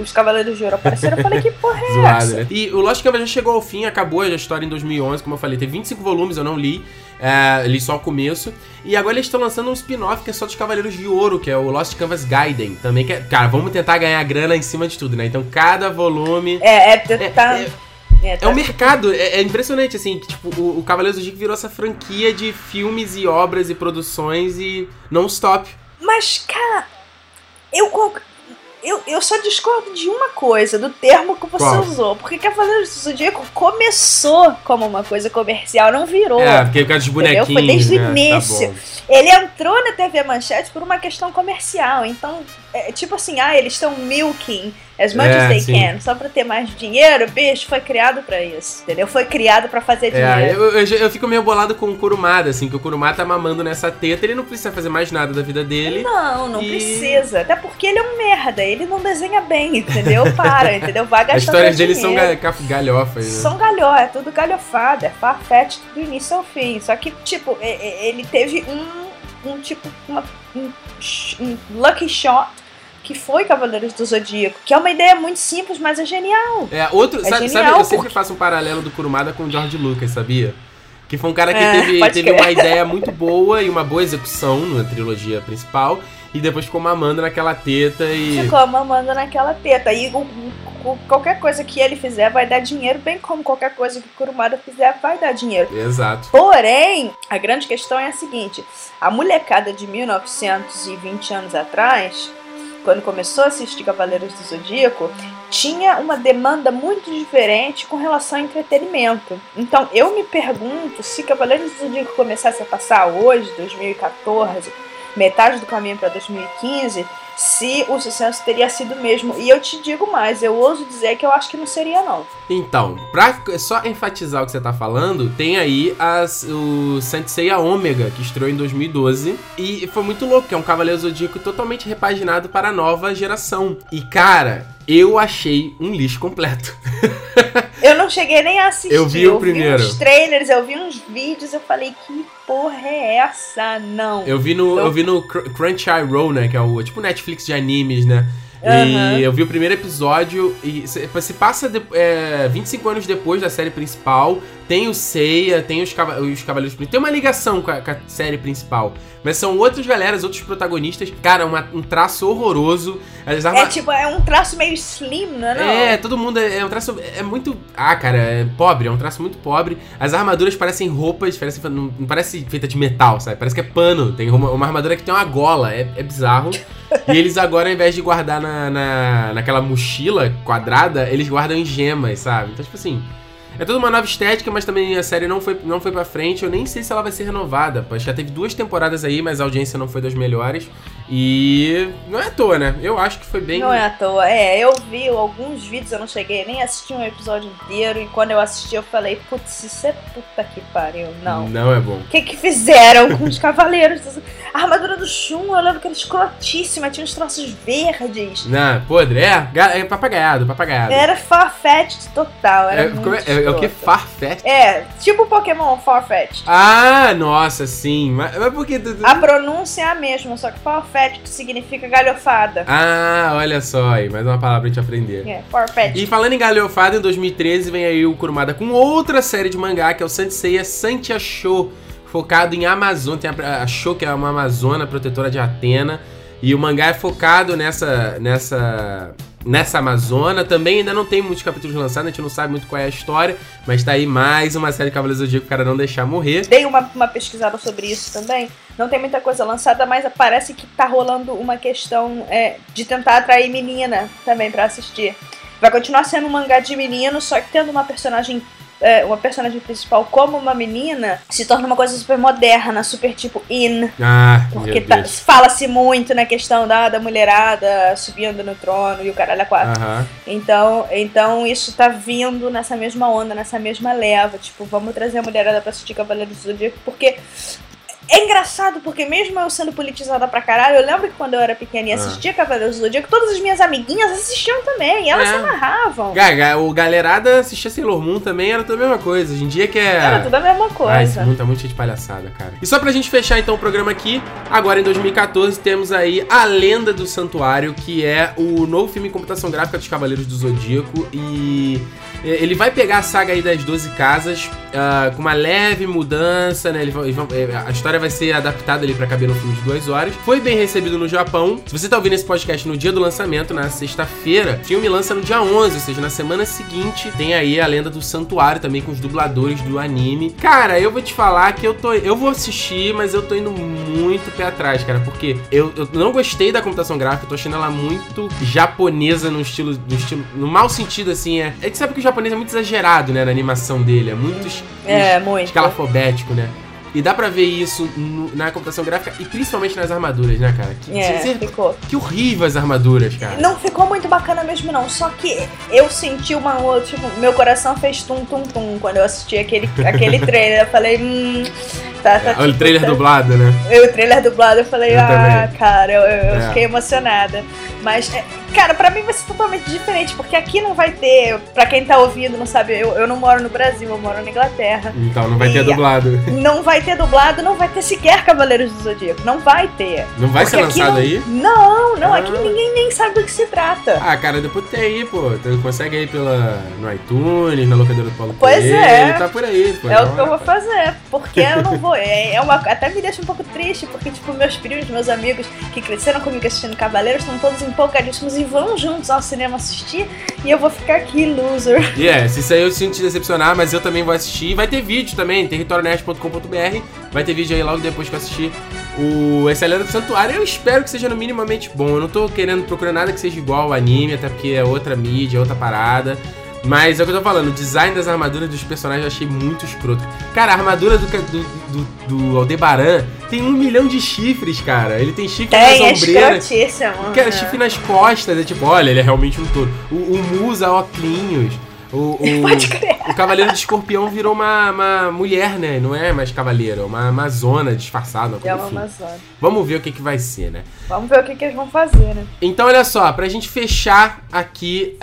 os Cavaleiros de Ouro apareceram, eu falei, que porra é essa? Né? E o Lost Canvas já chegou ao fim, acabou a história em 2011, como eu falei. Tem 25 volumes, eu não li. Li só o começo. E agora eles estão lançando um spin-off que é só dos Cavaleiros de Ouro, que é o Lost Canvas Gaiden. Também que é... Cara, vamos tentar ganhar grana em cima de tudo, né? Então, cada volume... É um mercado, é impressionante, assim, que, tipo, o Cavaleiros do Zodíaco virou essa franquia de filmes e obras e produções e non-stop. Mas, cara, eu só discordo de uma coisa, do termo que você usou. Porque Cavaleiros do Zodíaco começou como uma coisa comercial, não virou. É, porque por causa dos bonequinhos. Foi desde o início. Tá, ele entrou na TV Manchete por uma questão comercial. Então, é, tipo assim, eles estão milking as much as they can. Só pra ter mais dinheiro, bicho, foi criado pra isso, entendeu? Foi criado pra fazer dinheiro. Eu fico meio bolado com o Kurumada, assim, que o Kurumada tá mamando nessa teta, ele não precisa fazer mais nada da vida dele. Não precisa. Até porque ele é um merda, ele não desenha bem, entendeu? Para, entendeu? Vai gastando. As histórias dele são galhofas, né? São galhofas, é tudo galhofado, é farfetch do início ao fim. Só que, tipo, ele teve um lucky shot, que foi Cavaleiros do Zodíaco, que é uma ideia muito simples, mas é genial. Sabe, eu sempre faço um paralelo do Kurumada com o George Lucas, sabia? Que foi um cara que teve uma ideia muito boa e uma boa execução na trilogia principal, e depois ficou mamando naquela teta e... E qualquer coisa que ele fizer vai dar dinheiro, bem como qualquer coisa que o Kurumada fizer vai dar dinheiro. Exato. Porém, a grande questão é a seguinte: a molecada de 1920 anos atrás, quando começou a assistir Cavaleiros do Zodíaco, tinha uma demanda muito diferente com relação ao entretenimento. Então, eu me pergunto se Cavaleiros do Zodíaco começasse a passar hoje, 2014, metade do caminho para 2015, se o sucesso teria sido mesmo. E eu te digo mais, eu ouso dizer que eu acho que não seria, não. Então, pra só enfatizar o que você tá falando, tem aí o Senseiya Omega, que estreou em 2012. E foi muito louco, que é um Cavaleiro Zodíaco totalmente repaginado para a nova geração. E, cara, eu achei um lixo completo. Eu não cheguei nem a assistir. Eu vi uns trailers, eu vi uns vídeos, eu falei, que porra é essa? Não. Eu vi no Crunchyroll, né, que é o tipo Netflix de animes, né? Uhum. E eu vi o primeiro episódio e se passa 25 anos depois da série principal. Tem o Seiya, tem os Cavaleiros... Tem uma ligação com a série principal, mas são outros protagonistas. Cara, um traço horroroso. É um traço meio slim, não é? Todo mundo... É um traço... É muito... cara, é pobre. É um traço muito pobre. As armaduras parecem roupas, não parece feita de metal, sabe? Parece que é pano. Tem uma armadura que tem uma gola. É bizarro. E eles agora, ao invés de guardar naquela mochila quadrada, eles guardam em gemas, sabe? Então, tipo assim, é toda uma nova estética, mas também a série não foi pra frente. Eu nem sei se ela vai ser renovada. Pô, já teve 2 temporadas aí, mas a audiência não foi das melhores. E não é à toa, né? Eu acho que foi bem... Não é à toa. Eu vi alguns vídeos, eu não cheguei nem a assistir um episódio inteiro. E quando eu assisti, eu falei, putz, isso é puta que pariu. Não é bom. O que fizeram com os Cavaleiros? A armadura do Shun, eu lembro que era escrotíssima. Tinha uns troços verdes. Não, podre. É papagaiado. Era farfetched total. Era muito... É o que? Farfetch? Tipo Pokémon, Farfetch. Nossa, sim. Mas por que... A pronúncia é a mesma, só que Farfetch significa galhofada. Olha só aí, mais uma palavra pra gente aprender. Farfetch. E falando em galhofada, em 2013 vem aí o Kurumada com outra série de mangá, que é o Senseiya Santiachou, focado em Amazônia. Tem a Shou, que é uma amazona, protetora de Atena. E o mangá é focado nessa Amazônia. Também ainda não tem muitos capítulos lançados, a gente não sabe muito qual é a história, mas tá aí mais uma série de Cavaleiros do Zodíaco pro cara não deixar morrer. Dei uma pesquisada sobre isso também. Não tem muita coisa lançada, mas parece que tá rolando uma questão de tentar atrair menina também pra assistir. Vai continuar sendo um mangá de menino, só que tendo uma personagem principal como uma menina, se torna uma coisa super moderna, super tipo in. Porque fala-se muito na questão da mulherada subindo no trono e o caralho a quatro. Uh-huh. Então isso tá vindo nessa mesma onda, nessa mesma leva. Tipo, vamos trazer a mulherada pra assistir Cavaleiros do Zodíaco, porque... É engraçado, porque mesmo eu sendo politizada pra caralho, eu lembro que quando eu era pequena e assistia Cavaleiros do Zodíaco, todas as minhas amiguinhas assistiam também, e elas se amarravam. O galerada assistia Sailor Moon também, era tudo a mesma coisa. Hoje em dia que é... Era tudo a mesma coisa. Tá muito cheio de palhaçada, cara. E só pra gente fechar então o programa aqui, agora em 2014 temos aí A Lenda do Santuário, que é o novo filme em computação gráfica dos Cavaleiros do Zodíaco, e ele vai pegar a saga aí das 12 casas, com uma leve mudança, né? A história história vai ser adaptada ali pra caber no filme de 2 horas. Foi bem recebido no Japão. Se você tá ouvindo esse podcast no dia do lançamento, na sexta-feira, o filme lança no dia 11, ou seja, na semana seguinte. Tem aí a Lenda do Santuário também, com os dubladores do anime. Cara, eu vou te falar que eu vou assistir, mas eu tô indo muito pé atrás, cara, porque eu não gostei da computação gráfica, eu tô achando ela muito japonesa no estilo no mau sentido, assim, é que sabe que o japonês é muito exagerado, né, na animação dele, é muito, muito escalafobético, né? E dá pra ver isso na computação gráfica e principalmente nas armaduras, né, cara? Ficou. Que horrível as armaduras, cara. Não ficou muito bacana mesmo, não. Só que eu senti meu coração fez tum-tum-tum quando eu assisti aquele trailer. Eu falei, tá, o trailer dublado, né? O trailer dublado, eu falei, cara, eu fiquei emocionada. Mas, cara, pra mim vai ser totalmente diferente, porque aqui não vai ter, pra quem tá ouvindo, não sabe, eu não moro no Brasil, eu moro na Inglaterra. Então, não vai ter dublado. Não vai ter dublado, não vai ter sequer Cavaleiros do Zodíaco, não vai ter. Não vai ser lançado aí? Não, aqui ninguém nem sabe do que se trata. Ah, cara, depois tem aí, pô, tu consegue aí no iTunes, na locadora do Paulo Coelho. Pois é. Tá por aí, pô. É o que eu vou fazer, porque eu não vou, até me deixa um pouco triste, porque, tipo, meus primos, meus amigos que cresceram comigo assistindo Cavaleiros, estão todos empolgadíssimos e vão juntos ao cinema assistir, e eu vou ficar aqui, loser. Isso aí eu sinto te decepcionar, mas eu também vou assistir. Vai ter vídeo também, territorionerd.com.br, vai ter vídeo aí logo depois que eu assistir essa Lenda do Santuário. Eu espero que seja no minimamente bom, eu não tô querendo procurar nada que seja igual ao anime, até porque é outra mídia, é outra parada. Mas é o que eu tô falando, o design das armaduras dos personagens eu achei muito escroto. Cara, a armadura do Aldebaran tem 1 milhão de chifres, cara. Ele tem chifre nas ombreiras. Cara, chifre nas costas, é tipo, olha, ele é realmente um touro. O Mu usa óculos. Pode crer. O Cavaleiro de Escorpião virou uma mulher, né? Não é mais cavaleiro, é uma amazona disfarçada. É uma amazona. Vamos ver o que vai ser, né? Vamos ver o que eles vão fazer, né? Então, olha só, pra gente fechar aqui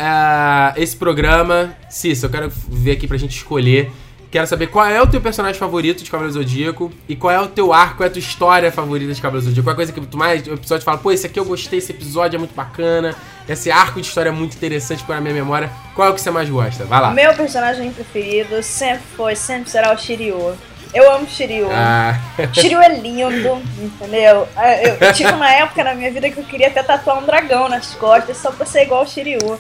esse programa, Cissa, eu quero ver aqui pra gente escolher. Quero saber qual é o teu personagem favorito de Cavaleiro do Zodíaco e qual é o teu arco, qual é a tua história favorita de Cavaleiro do Zodíaco. Qual é a coisa que tu mais... O episódio fala, pô, esse aqui eu gostei, esse episódio é muito bacana, esse arco de história é muito interessante para a minha memória. Qual é o que você mais gosta? Vai lá. Meu personagem preferido sempre será o Shiryu. Eu amo Shiryu. Shiryu é lindo, entendeu? Eu tive uma época na minha vida que eu queria até tatuar um dragão nas costas só pra ser igual ao Shiryu.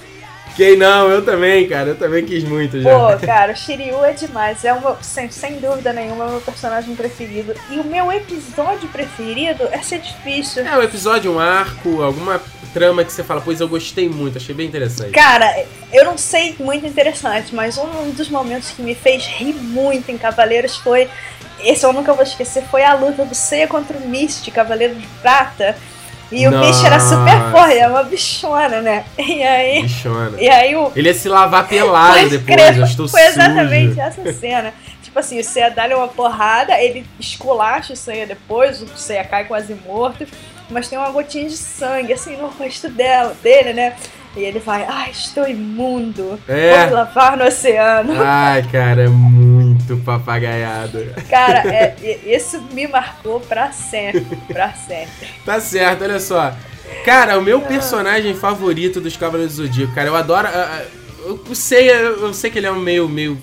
Quem não? Eu também, cara. Eu também quis muito já. Pô, cara, o Shiryu é demais. É o meu, sem dúvida nenhuma, o meu personagem preferido. E o meu episódio preferido é ser difícil. É, um episódio, um arco, alguma trama que você fala, pois eu gostei muito, achei bem interessante. Cara, eu não sei muito interessante, mas um dos momentos que me fez rir muito em Cavaleiros foi... Esse eu nunca vou esquecer. Foi a luta do Seiya contra o Mist, Cavaleiro de Prata. E o bicho era super forte, é uma bichona, né? E aí ele ia se lavar pelado depois, eu estou sujo. Foi exatamente essa cena. Tipo assim, o Seiya dá-lhe uma porrada, ele esculacha o Seiya depois, o Seiya cai quase morto, mas tem uma gotinha de sangue, assim, no rosto dele, né? E ele vai, estou imundo, vou me lavar no oceano. Ai, cara, é muito papagaiado. Cara, isso me marcou pra sempre, Tá certo, olha só. Cara, o meu personagem favorito dos Cavaleiros do Zodíaco, cara, eu adoro... Eu sei que ele é um meio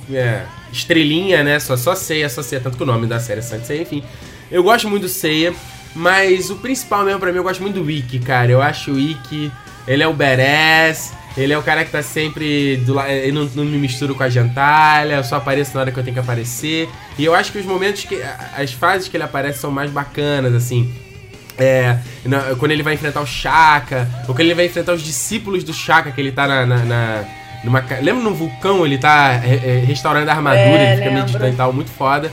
estrelinha, né? Só Seiya, tanto que o nome da série é Santoy, enfim. Eu gosto muito do Seiya, mas o principal mesmo pra mim, eu gosto muito do Ikki, cara. Eu acho o Ikki... Ele é o badass, ele é o cara que tá sempre do lado, eu não me misturo com a gentalha, eu só apareço na hora que eu tenho que aparecer. E eu acho que os momentos que... As fases que ele aparece são mais bacanas, assim. Quando ele vai enfrentar o Shaka, ou quando ele vai enfrentar os discípulos do Shaka, que ele tá lembra num vulcão, ele tá restaurando a armadura, ele fica meditando e tal, muito foda.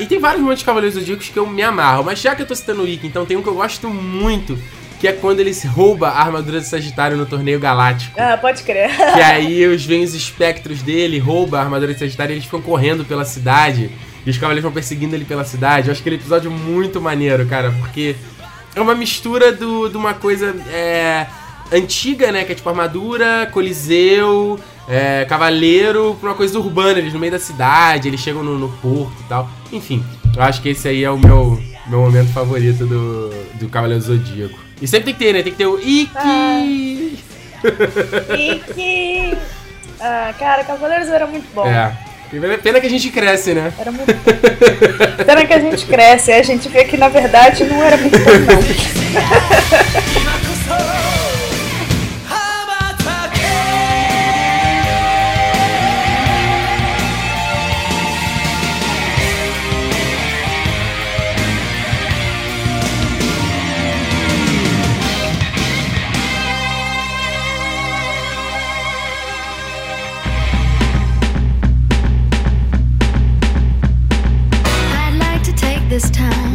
E tem vários momentos de Cavaleiros do Zodíaco que eu me amarro, mas já que eu tô citando o Ikki, então tem um que eu gosto muito, que é quando eles roubam a armadura de Sagitário no torneio galáctico. Ah, pode crer. Que aí vem os espectros dele, roubam a armadura de Sagitário e eles ficam correndo pela cidade. E os cavaleiros vão perseguindo ele pela cidade. Eu acho aquele episódio muito maneiro, cara, porque é uma mistura de uma coisa antiga, né? Que é tipo armadura, coliseu, cavaleiro, pra uma coisa urbana. Eles no meio da cidade, eles chegam no porto e tal. Enfim, eu acho que esse aí é o meu momento favorito do Cavaleiro Zodíaco. E sempre tem que ter, né? Tem que ter o Ikki! Ikki! Cara, Cavaleiros era muito bom. Pena que a gente cresce, né? Era muito... Pena que a gente cresce, a gente vê que na verdade não era muito bom, não.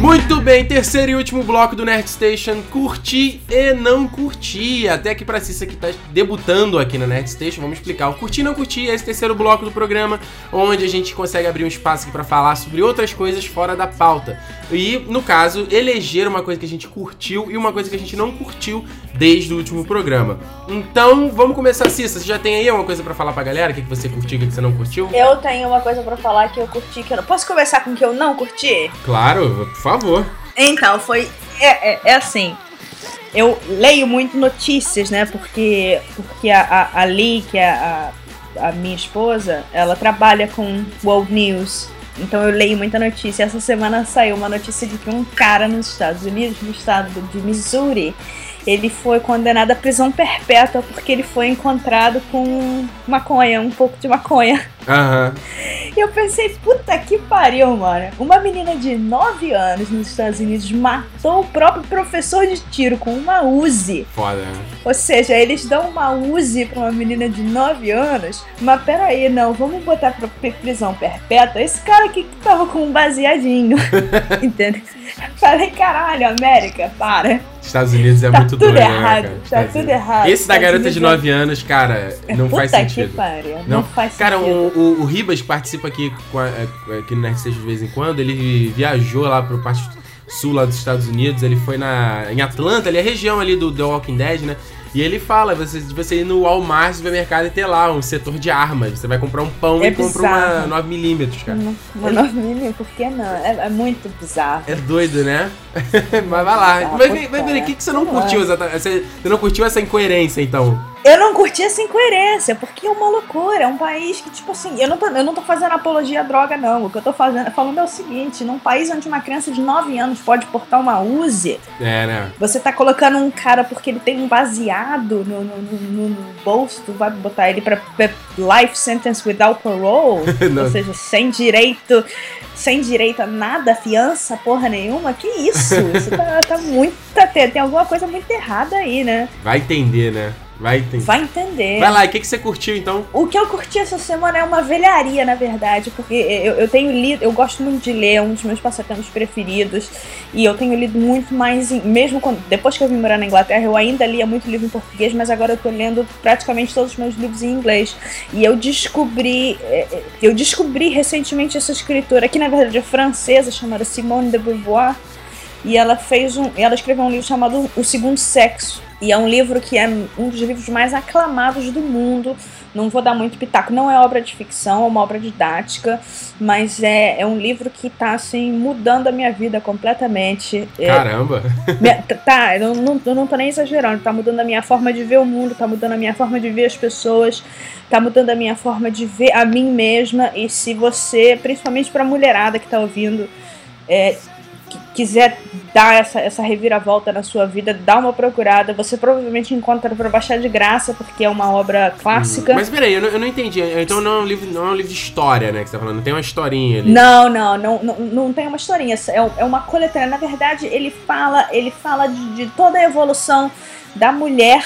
Muito bem, terceiro e último bloco do Nerd Station, curti e não curti, até que pra Cissa que tá debutando aqui na Nerd Station, vamos explicar o curti e não curti, é esse terceiro bloco do programa, onde a gente consegue abrir um espaço aqui pra falar sobre outras coisas fora da pauta, e no caso, eleger uma coisa que a gente curtiu e uma coisa que a gente não curtiu desde o último programa. Então, vamos começar, Cissa, você já tem aí alguma coisa pra falar pra galera, o que você curtiu e o que você não curtiu? Eu tenho uma coisa pra falar que eu curti, que eu não... Posso começar com o que eu não curti? Claro, por favor. Então, foi... É assim, eu leio muito notícias, né, porque a Lee, que é a minha esposa, ela trabalha com World News, então eu leio muita notícia. Essa semana saiu uma notícia de que um cara nos Estados Unidos, no estado de Missouri, ele foi condenado à prisão perpétua porque ele foi encontrado com maconha, um pouco de maconha. Aham. E eu pensei, puta que pariu, mano. Uma menina de 9 anos nos Estados Unidos matou o próprio professor de tiro com uma Uzi. Foda, né? Ou seja, eles dão uma Uzi pra uma menina de 9 anos, mas peraí, não, vamos botar pra prisão perpétua esse cara aqui que tava com um baseadinho. Entendeu? Falei, caralho, América, para. Estados Unidos é tá muito doido, errado, né, cara? Tá tudo errado. Esse da garota de 9 anos, cara, não faz sentido. Puta que pariu, não faz sentido. Cara, o Ribas participa aqui no Nerd Station de vez em quando, ele viajou lá pro parte sul lá dos Estados Unidos, ele foi em Atlanta, ali a região ali do The Walking Dead, né? E ele fala, você ir no Walmart, supermercado, e ter lá um setor de armas. Você vai comprar um pão e compra uma 9mm, cara. Uma 9mm, por que não? É muito bizarro. É doido, né? Mas vai lá. Mas peraí, o que você não curtiu exatamente? Você não curtiu essa incoerência, então? Eu não curti essa incoerência, porque é uma loucura, é um país que, tipo assim, eu não tô fazendo apologia à droga, não. O que eu tô falando é o seguinte, num país onde uma criança de 9 anos pode portar uma Uzi, né? Você tá colocando um cara porque ele tem um baseado no bolso, tu vai botar ele pra life sentence without parole, ou seja, sem direito a nada, fiança, porra nenhuma, que isso? Você tá muito... Tem alguma coisa muito errada aí, né? Vai entender, né? Vai entender. Vai lá, e o que você curtiu, então? O que eu curti essa semana é uma velharia, na verdade, porque eu tenho lido, eu gosto muito de ler, é um dos meus passatempos preferidos, e eu tenho lido muito mais, depois que eu vim morar na Inglaterra, eu ainda lia muito livro em português, mas agora eu tô lendo praticamente todos os meus livros em inglês. E eu descobri recentemente essa escritora, que na verdade é francesa, chamada Simone de Beauvoir, e ela escreveu um livro chamado O Segundo Sexo. E é um livro que é um dos livros mais aclamados do mundo. Não vou dar muito pitaco. Não é obra de ficção, é uma obra didática. Mas é um livro que tá, assim, mudando a minha vida completamente. Caramba! Eu não tô nem exagerando. Tá mudando a minha forma de ver o mundo. Tá mudando a minha forma de ver as pessoas. Tá mudando a minha forma de ver a mim mesma. E se você, principalmente pra mulherada que tá ouvindo... quiser dar essa reviravolta na sua vida, dá uma procurada. Você provavelmente encontra pra baixar de graça, porque é uma obra clássica. Mas peraí, eu não entendi. Então não é um livro de história, né, que você tá falando? Não tem uma historinha ali? Não tem uma historinha. É uma coletânea. Na verdade, ele fala de toda a evolução da mulher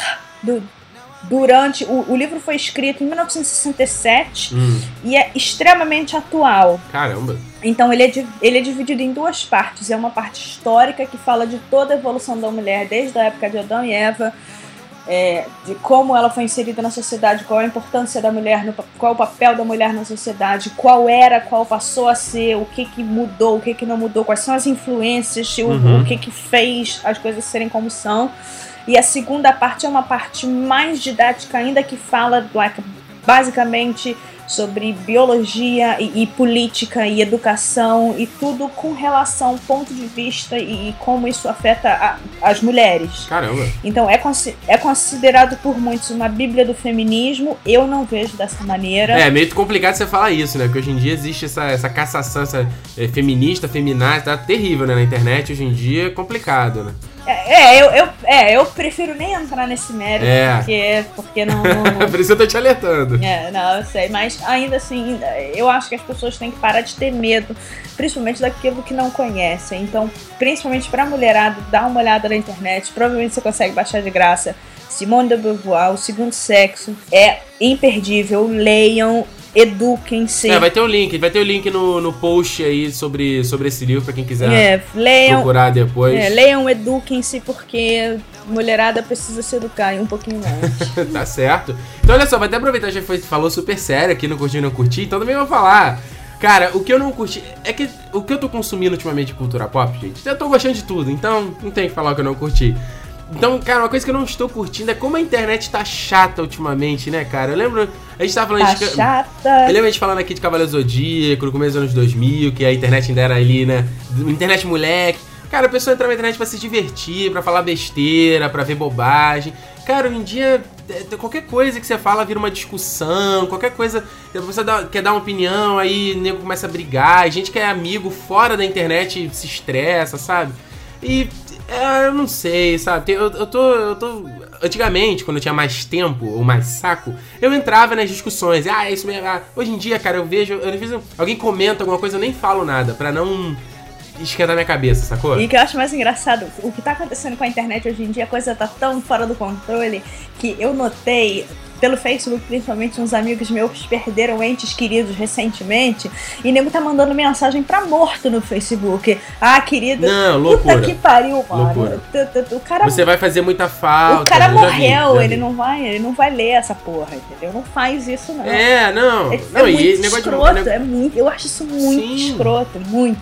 durante... O livro foi escrito em 1967 e é extremamente atual. Caramba! Então ele é dividido em duas partes. É uma parte histórica que fala de toda a evolução da mulher desde a época de Adão e Eva, de como ela foi inserida na sociedade, qual a importância da mulher, qual o papel da mulher na sociedade, qual era, qual passou a ser, o que mudou, o que não mudou, quais são as influências, o que fez as coisas serem como são. E a segunda parte é uma parte mais didática ainda, que fala basicamente sobre biologia e política e educação e tudo com relação, ponto de vista e como isso afeta as mulheres. Caramba! Então é considerado por muitos uma bíblia do feminismo. Eu não vejo dessa maneira. É meio complicado você falar isso, né? Porque hoje em dia existe essa cassação feminista, feminaz, tá terrível, né? Na internet hoje em dia é complicado, né? Eu prefiro nem entrar nesse mérito, porque não... Por isso eu tô te alertando. Eu sei, mas ainda assim, eu acho que as pessoas têm que parar de ter medo, principalmente daquilo que não conhecem. Então, principalmente pra mulherada, dá uma olhada na internet, provavelmente você consegue baixar de graça. Simone de Beauvoir, O Segundo Sexo, é imperdível, leiam... Eduquem-se. Vai ter o link no post aí sobre esse livro, pra quem quiser procurar depois. Leiam, eduquem-se, porque mulherada precisa se educar um pouquinho mais. Tá certo. Então, olha só, vai até aproveitar, já falou super sério aqui no Curti Não Curti, então também vou falar. Cara, o que eu não curti é que o que eu tô consumindo ultimamente de cultura pop, gente, eu tô gostando de tudo, então não tem que falar o que eu não curti. Então, cara, uma coisa que eu não estou curtindo é como a internet tá chata ultimamente, né, cara? Eu lembro... A gente tava falando Eu lembro a gente falando aqui de Cavaleiros do Zodíaco, no começo dos anos 2000, que a internet ainda era ali, né? Internet moleque. Cara, a pessoa entrava na internet pra se divertir, pra falar besteira, pra ver bobagem. Cara, hoje em dia, qualquer coisa que você fala vira uma discussão, qualquer coisa... Você quer dar uma opinião, aí o nego começa a brigar. A gente que é amigo fora da internet se estressa, sabe? E... eu não sei, sabe? Eu tô... Antigamente, quando eu tinha mais tempo ou mais saco, eu entrava nas discussões. É isso mesmo. Hoje em dia, cara, eu vejo... alguém comenta alguma coisa, eu nem falo nada, pra não... esquentar minha cabeça, sacou? E o que eu acho mais engraçado, o que tá acontecendo com a internet hoje em dia, a coisa tá tão fora do controle que eu notei, pelo Facebook principalmente, uns amigos meus perderam entes queridos recentemente e nego tá mandando mensagem pra morto no Facebook. Ah, querido, não, loucura. Puta que pariu, mano. O cara, você vai fazer muita falta. O cara morreu, ele não vai ler essa porra, entendeu? Não faz isso, não. É muito escroto, eu acho isso muito escroto, muito.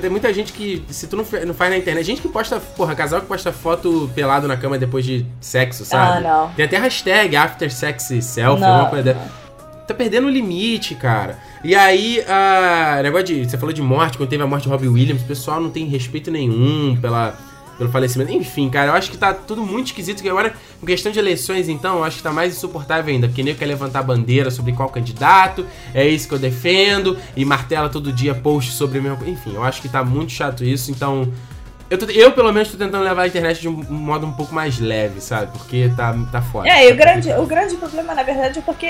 Tem muita gente que, se tu não faz na internet, gente que posta, porra, casal que posta foto pelado na cama depois de sexo, sabe? Ah, não. Tem até hashtag #AfterSexySelfie, alguma coisa dessa. Tá perdendo o limite, cara. E aí, negócio de... Você falou de morte, quando teve a morte de Robbie Williams, o pessoal não tem respeito nenhum pelo falecimento. Enfim, cara, eu acho que tá tudo muito esquisito, que agora, em questão de eleições, então, eu acho que tá mais insuportável ainda, porque nem quer levantar bandeira sobre qual candidato, é isso que eu defendo, e martela todo dia post sobre o meu... Enfim, eu acho que tá muito chato isso, então... Eu, pelo menos, tô tentando levar a internet de um modo um pouco mais leve, sabe? Porque tá foda. O grande problema, na verdade, é porque...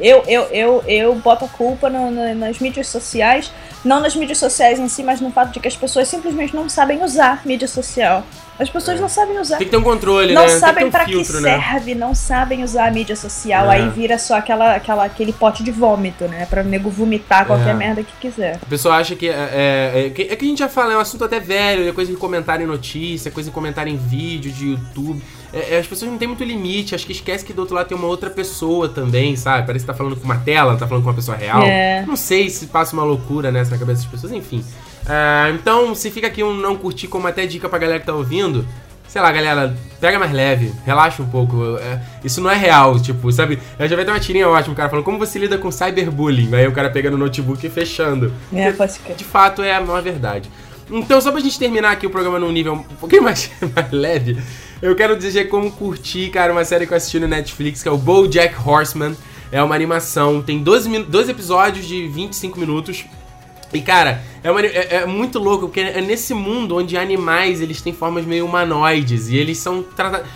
Eu boto a culpa nas mídias sociais, não nas mídias sociais em si, mas no fato de que as pessoas simplesmente não sabem usar mídia social. As pessoas não sabem usar. Tem que ter um controle, não, né? Não sabem pra filtro, que serve, não sabem usar a mídia social. Aí vira só aquele pote de vômito, né? Pra o nego vomitar qualquer merda que quiser. A pessoa acha que... que a gente já fala, é um assunto até velho, é coisa de comentário em notícia, coisa de comentário em vídeo, de YouTube... As pessoas não têm muito limite, acho que esquece que do outro lado tem uma outra pessoa também, sabe? Parece que tá falando com uma tela, tá falando com uma pessoa real. Não sei se passa uma loucura nessa na cabeça das pessoas, enfim. Então, se fica aqui um não curtir como até dica pra galera que tá ouvindo, sei lá, galera, pega mais leve, relaxa um pouco. Isso não é real, tipo, sabe? Eu já vi até uma tirinha ótima, o cara falando como você lida com cyberbullying. Aí o cara pegando o notebook e fechando. De fato, é a maior verdade. Então, só pra gente terminar aqui o programa num nível um pouquinho mais leve, eu quero dizer como curtir, cara, uma série que eu assisti no Netflix, que é o BoJack Horseman. É uma animação, tem 12 episódios de 25 minutos. E, cara, é muito louco, porque é nesse mundo onde animais, eles têm formas meio humanoides, e eles são tratados...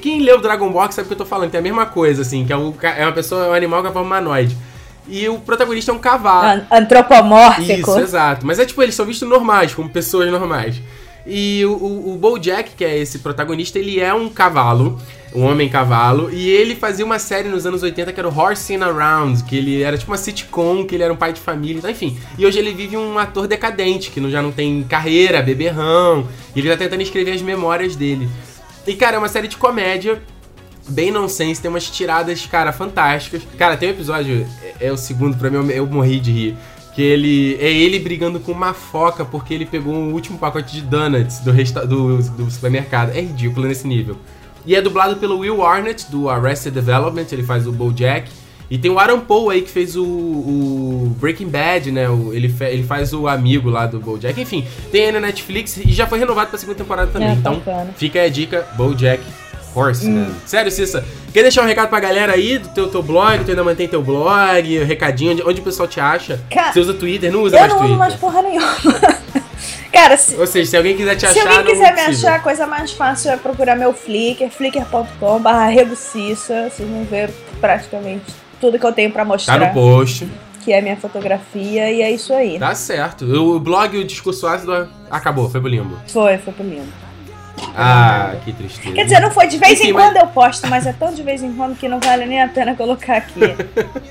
Quem leu o Dragon Ball sabe o que eu tô falando, tem a mesma coisa, assim, que é um animal com a forma humanoide. E o protagonista é um cavalo. Antropomórfico. Isso, exato. Mas é tipo, eles são vistos normais, como pessoas normais. E o BoJack, que é esse protagonista, ele é um cavalo, um homem-cavalo, e ele fazia uma série nos anos 80 que era o Horsing Around, que ele era tipo uma sitcom, que ele era um pai de família, então, enfim. E hoje ele vive um ator decadente, que já não tem carreira, beberrão, e ele tá tentando escrever as memórias dele. E, cara, é uma série de comédia, bem nonsense, tem umas tiradas, cara, fantásticas. Cara, tem um episódio, é o segundo, pra mim, eu morri de rir. Que ele brigando com uma foca porque ele pegou o último pacote de donuts do supermercado. É ridículo nesse nível. E é dublado pelo Will Arnett, do Arrested Development, ele faz o BoJack. E tem o Aaron Paul aí, que fez o Breaking Bad, né? Ele faz o amigo lá do BoJack. Enfim, tem aí na Netflix e já foi renovado pra segunda temporada também. Então, fica aí a dica, BoJack Horse, né? Sério, Cissa, quer deixar um recado pra galera aí do teu blog? Tu ainda mantém teu blog? Recadinho, onde o pessoal te acha? Você usa Twitter? Não usa mais Twitter? Eu não uso mais porra nenhuma. Cara, ou seja, se alguém quiser te achar... Se alguém quiser me achar, a coisa mais fácil é procurar meu Flickr, flickr.com/rebocissa. Vocês vão ver praticamente tudo que eu tenho pra mostrar. Tá no post. Que é minha fotografia, e é isso aí. Tá certo. O blog, o discurso ácido, acabou, foi pro limbo. Foi pro limbo. Ah, que tristeza. Quer dizer, não foi de vez em quando eu posto, mas é tão de vez em quando que não vale nem a pena colocar aqui.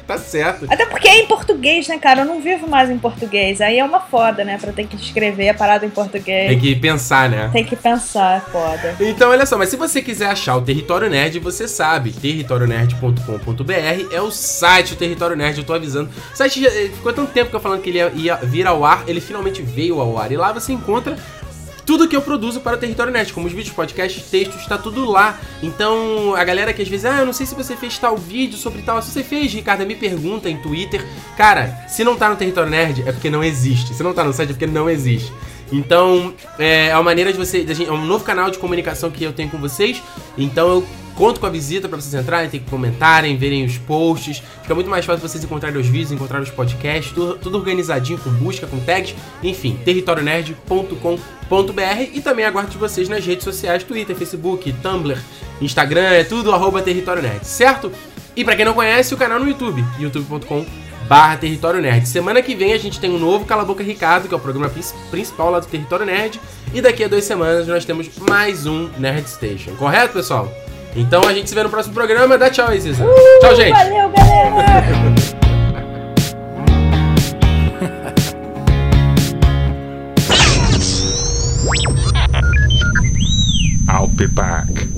Tá certo. Até porque é em português, né, cara? Eu não vivo mais em português. Aí é uma foda, né? Pra ter que escrever a parada em português. Tem que pensar, né? Tem que pensar, é foda. Então, olha só, mas se você quiser achar o Território Nerd, você sabe. territorionerd.com.br é o site, o Território Nerd, eu tô avisando. O site já, ficou tanto tempo que eu falando que ele ia vir ao ar, ele finalmente veio ao ar. E lá você encontra tudo que eu produzo para o Território Nerd, como os vídeos, podcasts, textos, está tudo lá. Então, a galera que às vezes, eu não sei se você fez tal vídeo sobre tal, se você fez, Ricardo, me pergunta em Twitter. Cara, se não tá no Território Nerd, é porque não existe. Se não tá no site, é porque não existe. Então, é uma maneira de você... É um novo canal de comunicação que eu tenho com vocês. Então, eu conto com a visita pra vocês entrarem, tem que comentarem, verem os posts. Fica muito mais fácil vocês encontrarem os vídeos, encontrarem os podcasts, tudo organizadinho, com busca, com tags. Enfim, territorionerd.com.br. E também aguardo vocês nas redes sociais, Twitter, Facebook, Tumblr, Instagram, é tudo @territorionerd, certo? E pra quem não conhece, o canal no YouTube, youtube.com/Território Nerd. Semana que vem a gente tem um novo Cala Boca Ricardo, que é o programa principal lá do Território Nerd. E daqui a 2 semanas nós temos mais um Nerd Station. Correto, pessoal? Então a gente se vê no próximo programa. Dá tchau aí, Cisa. Tchau, gente. Valeu, galera. I'll be back.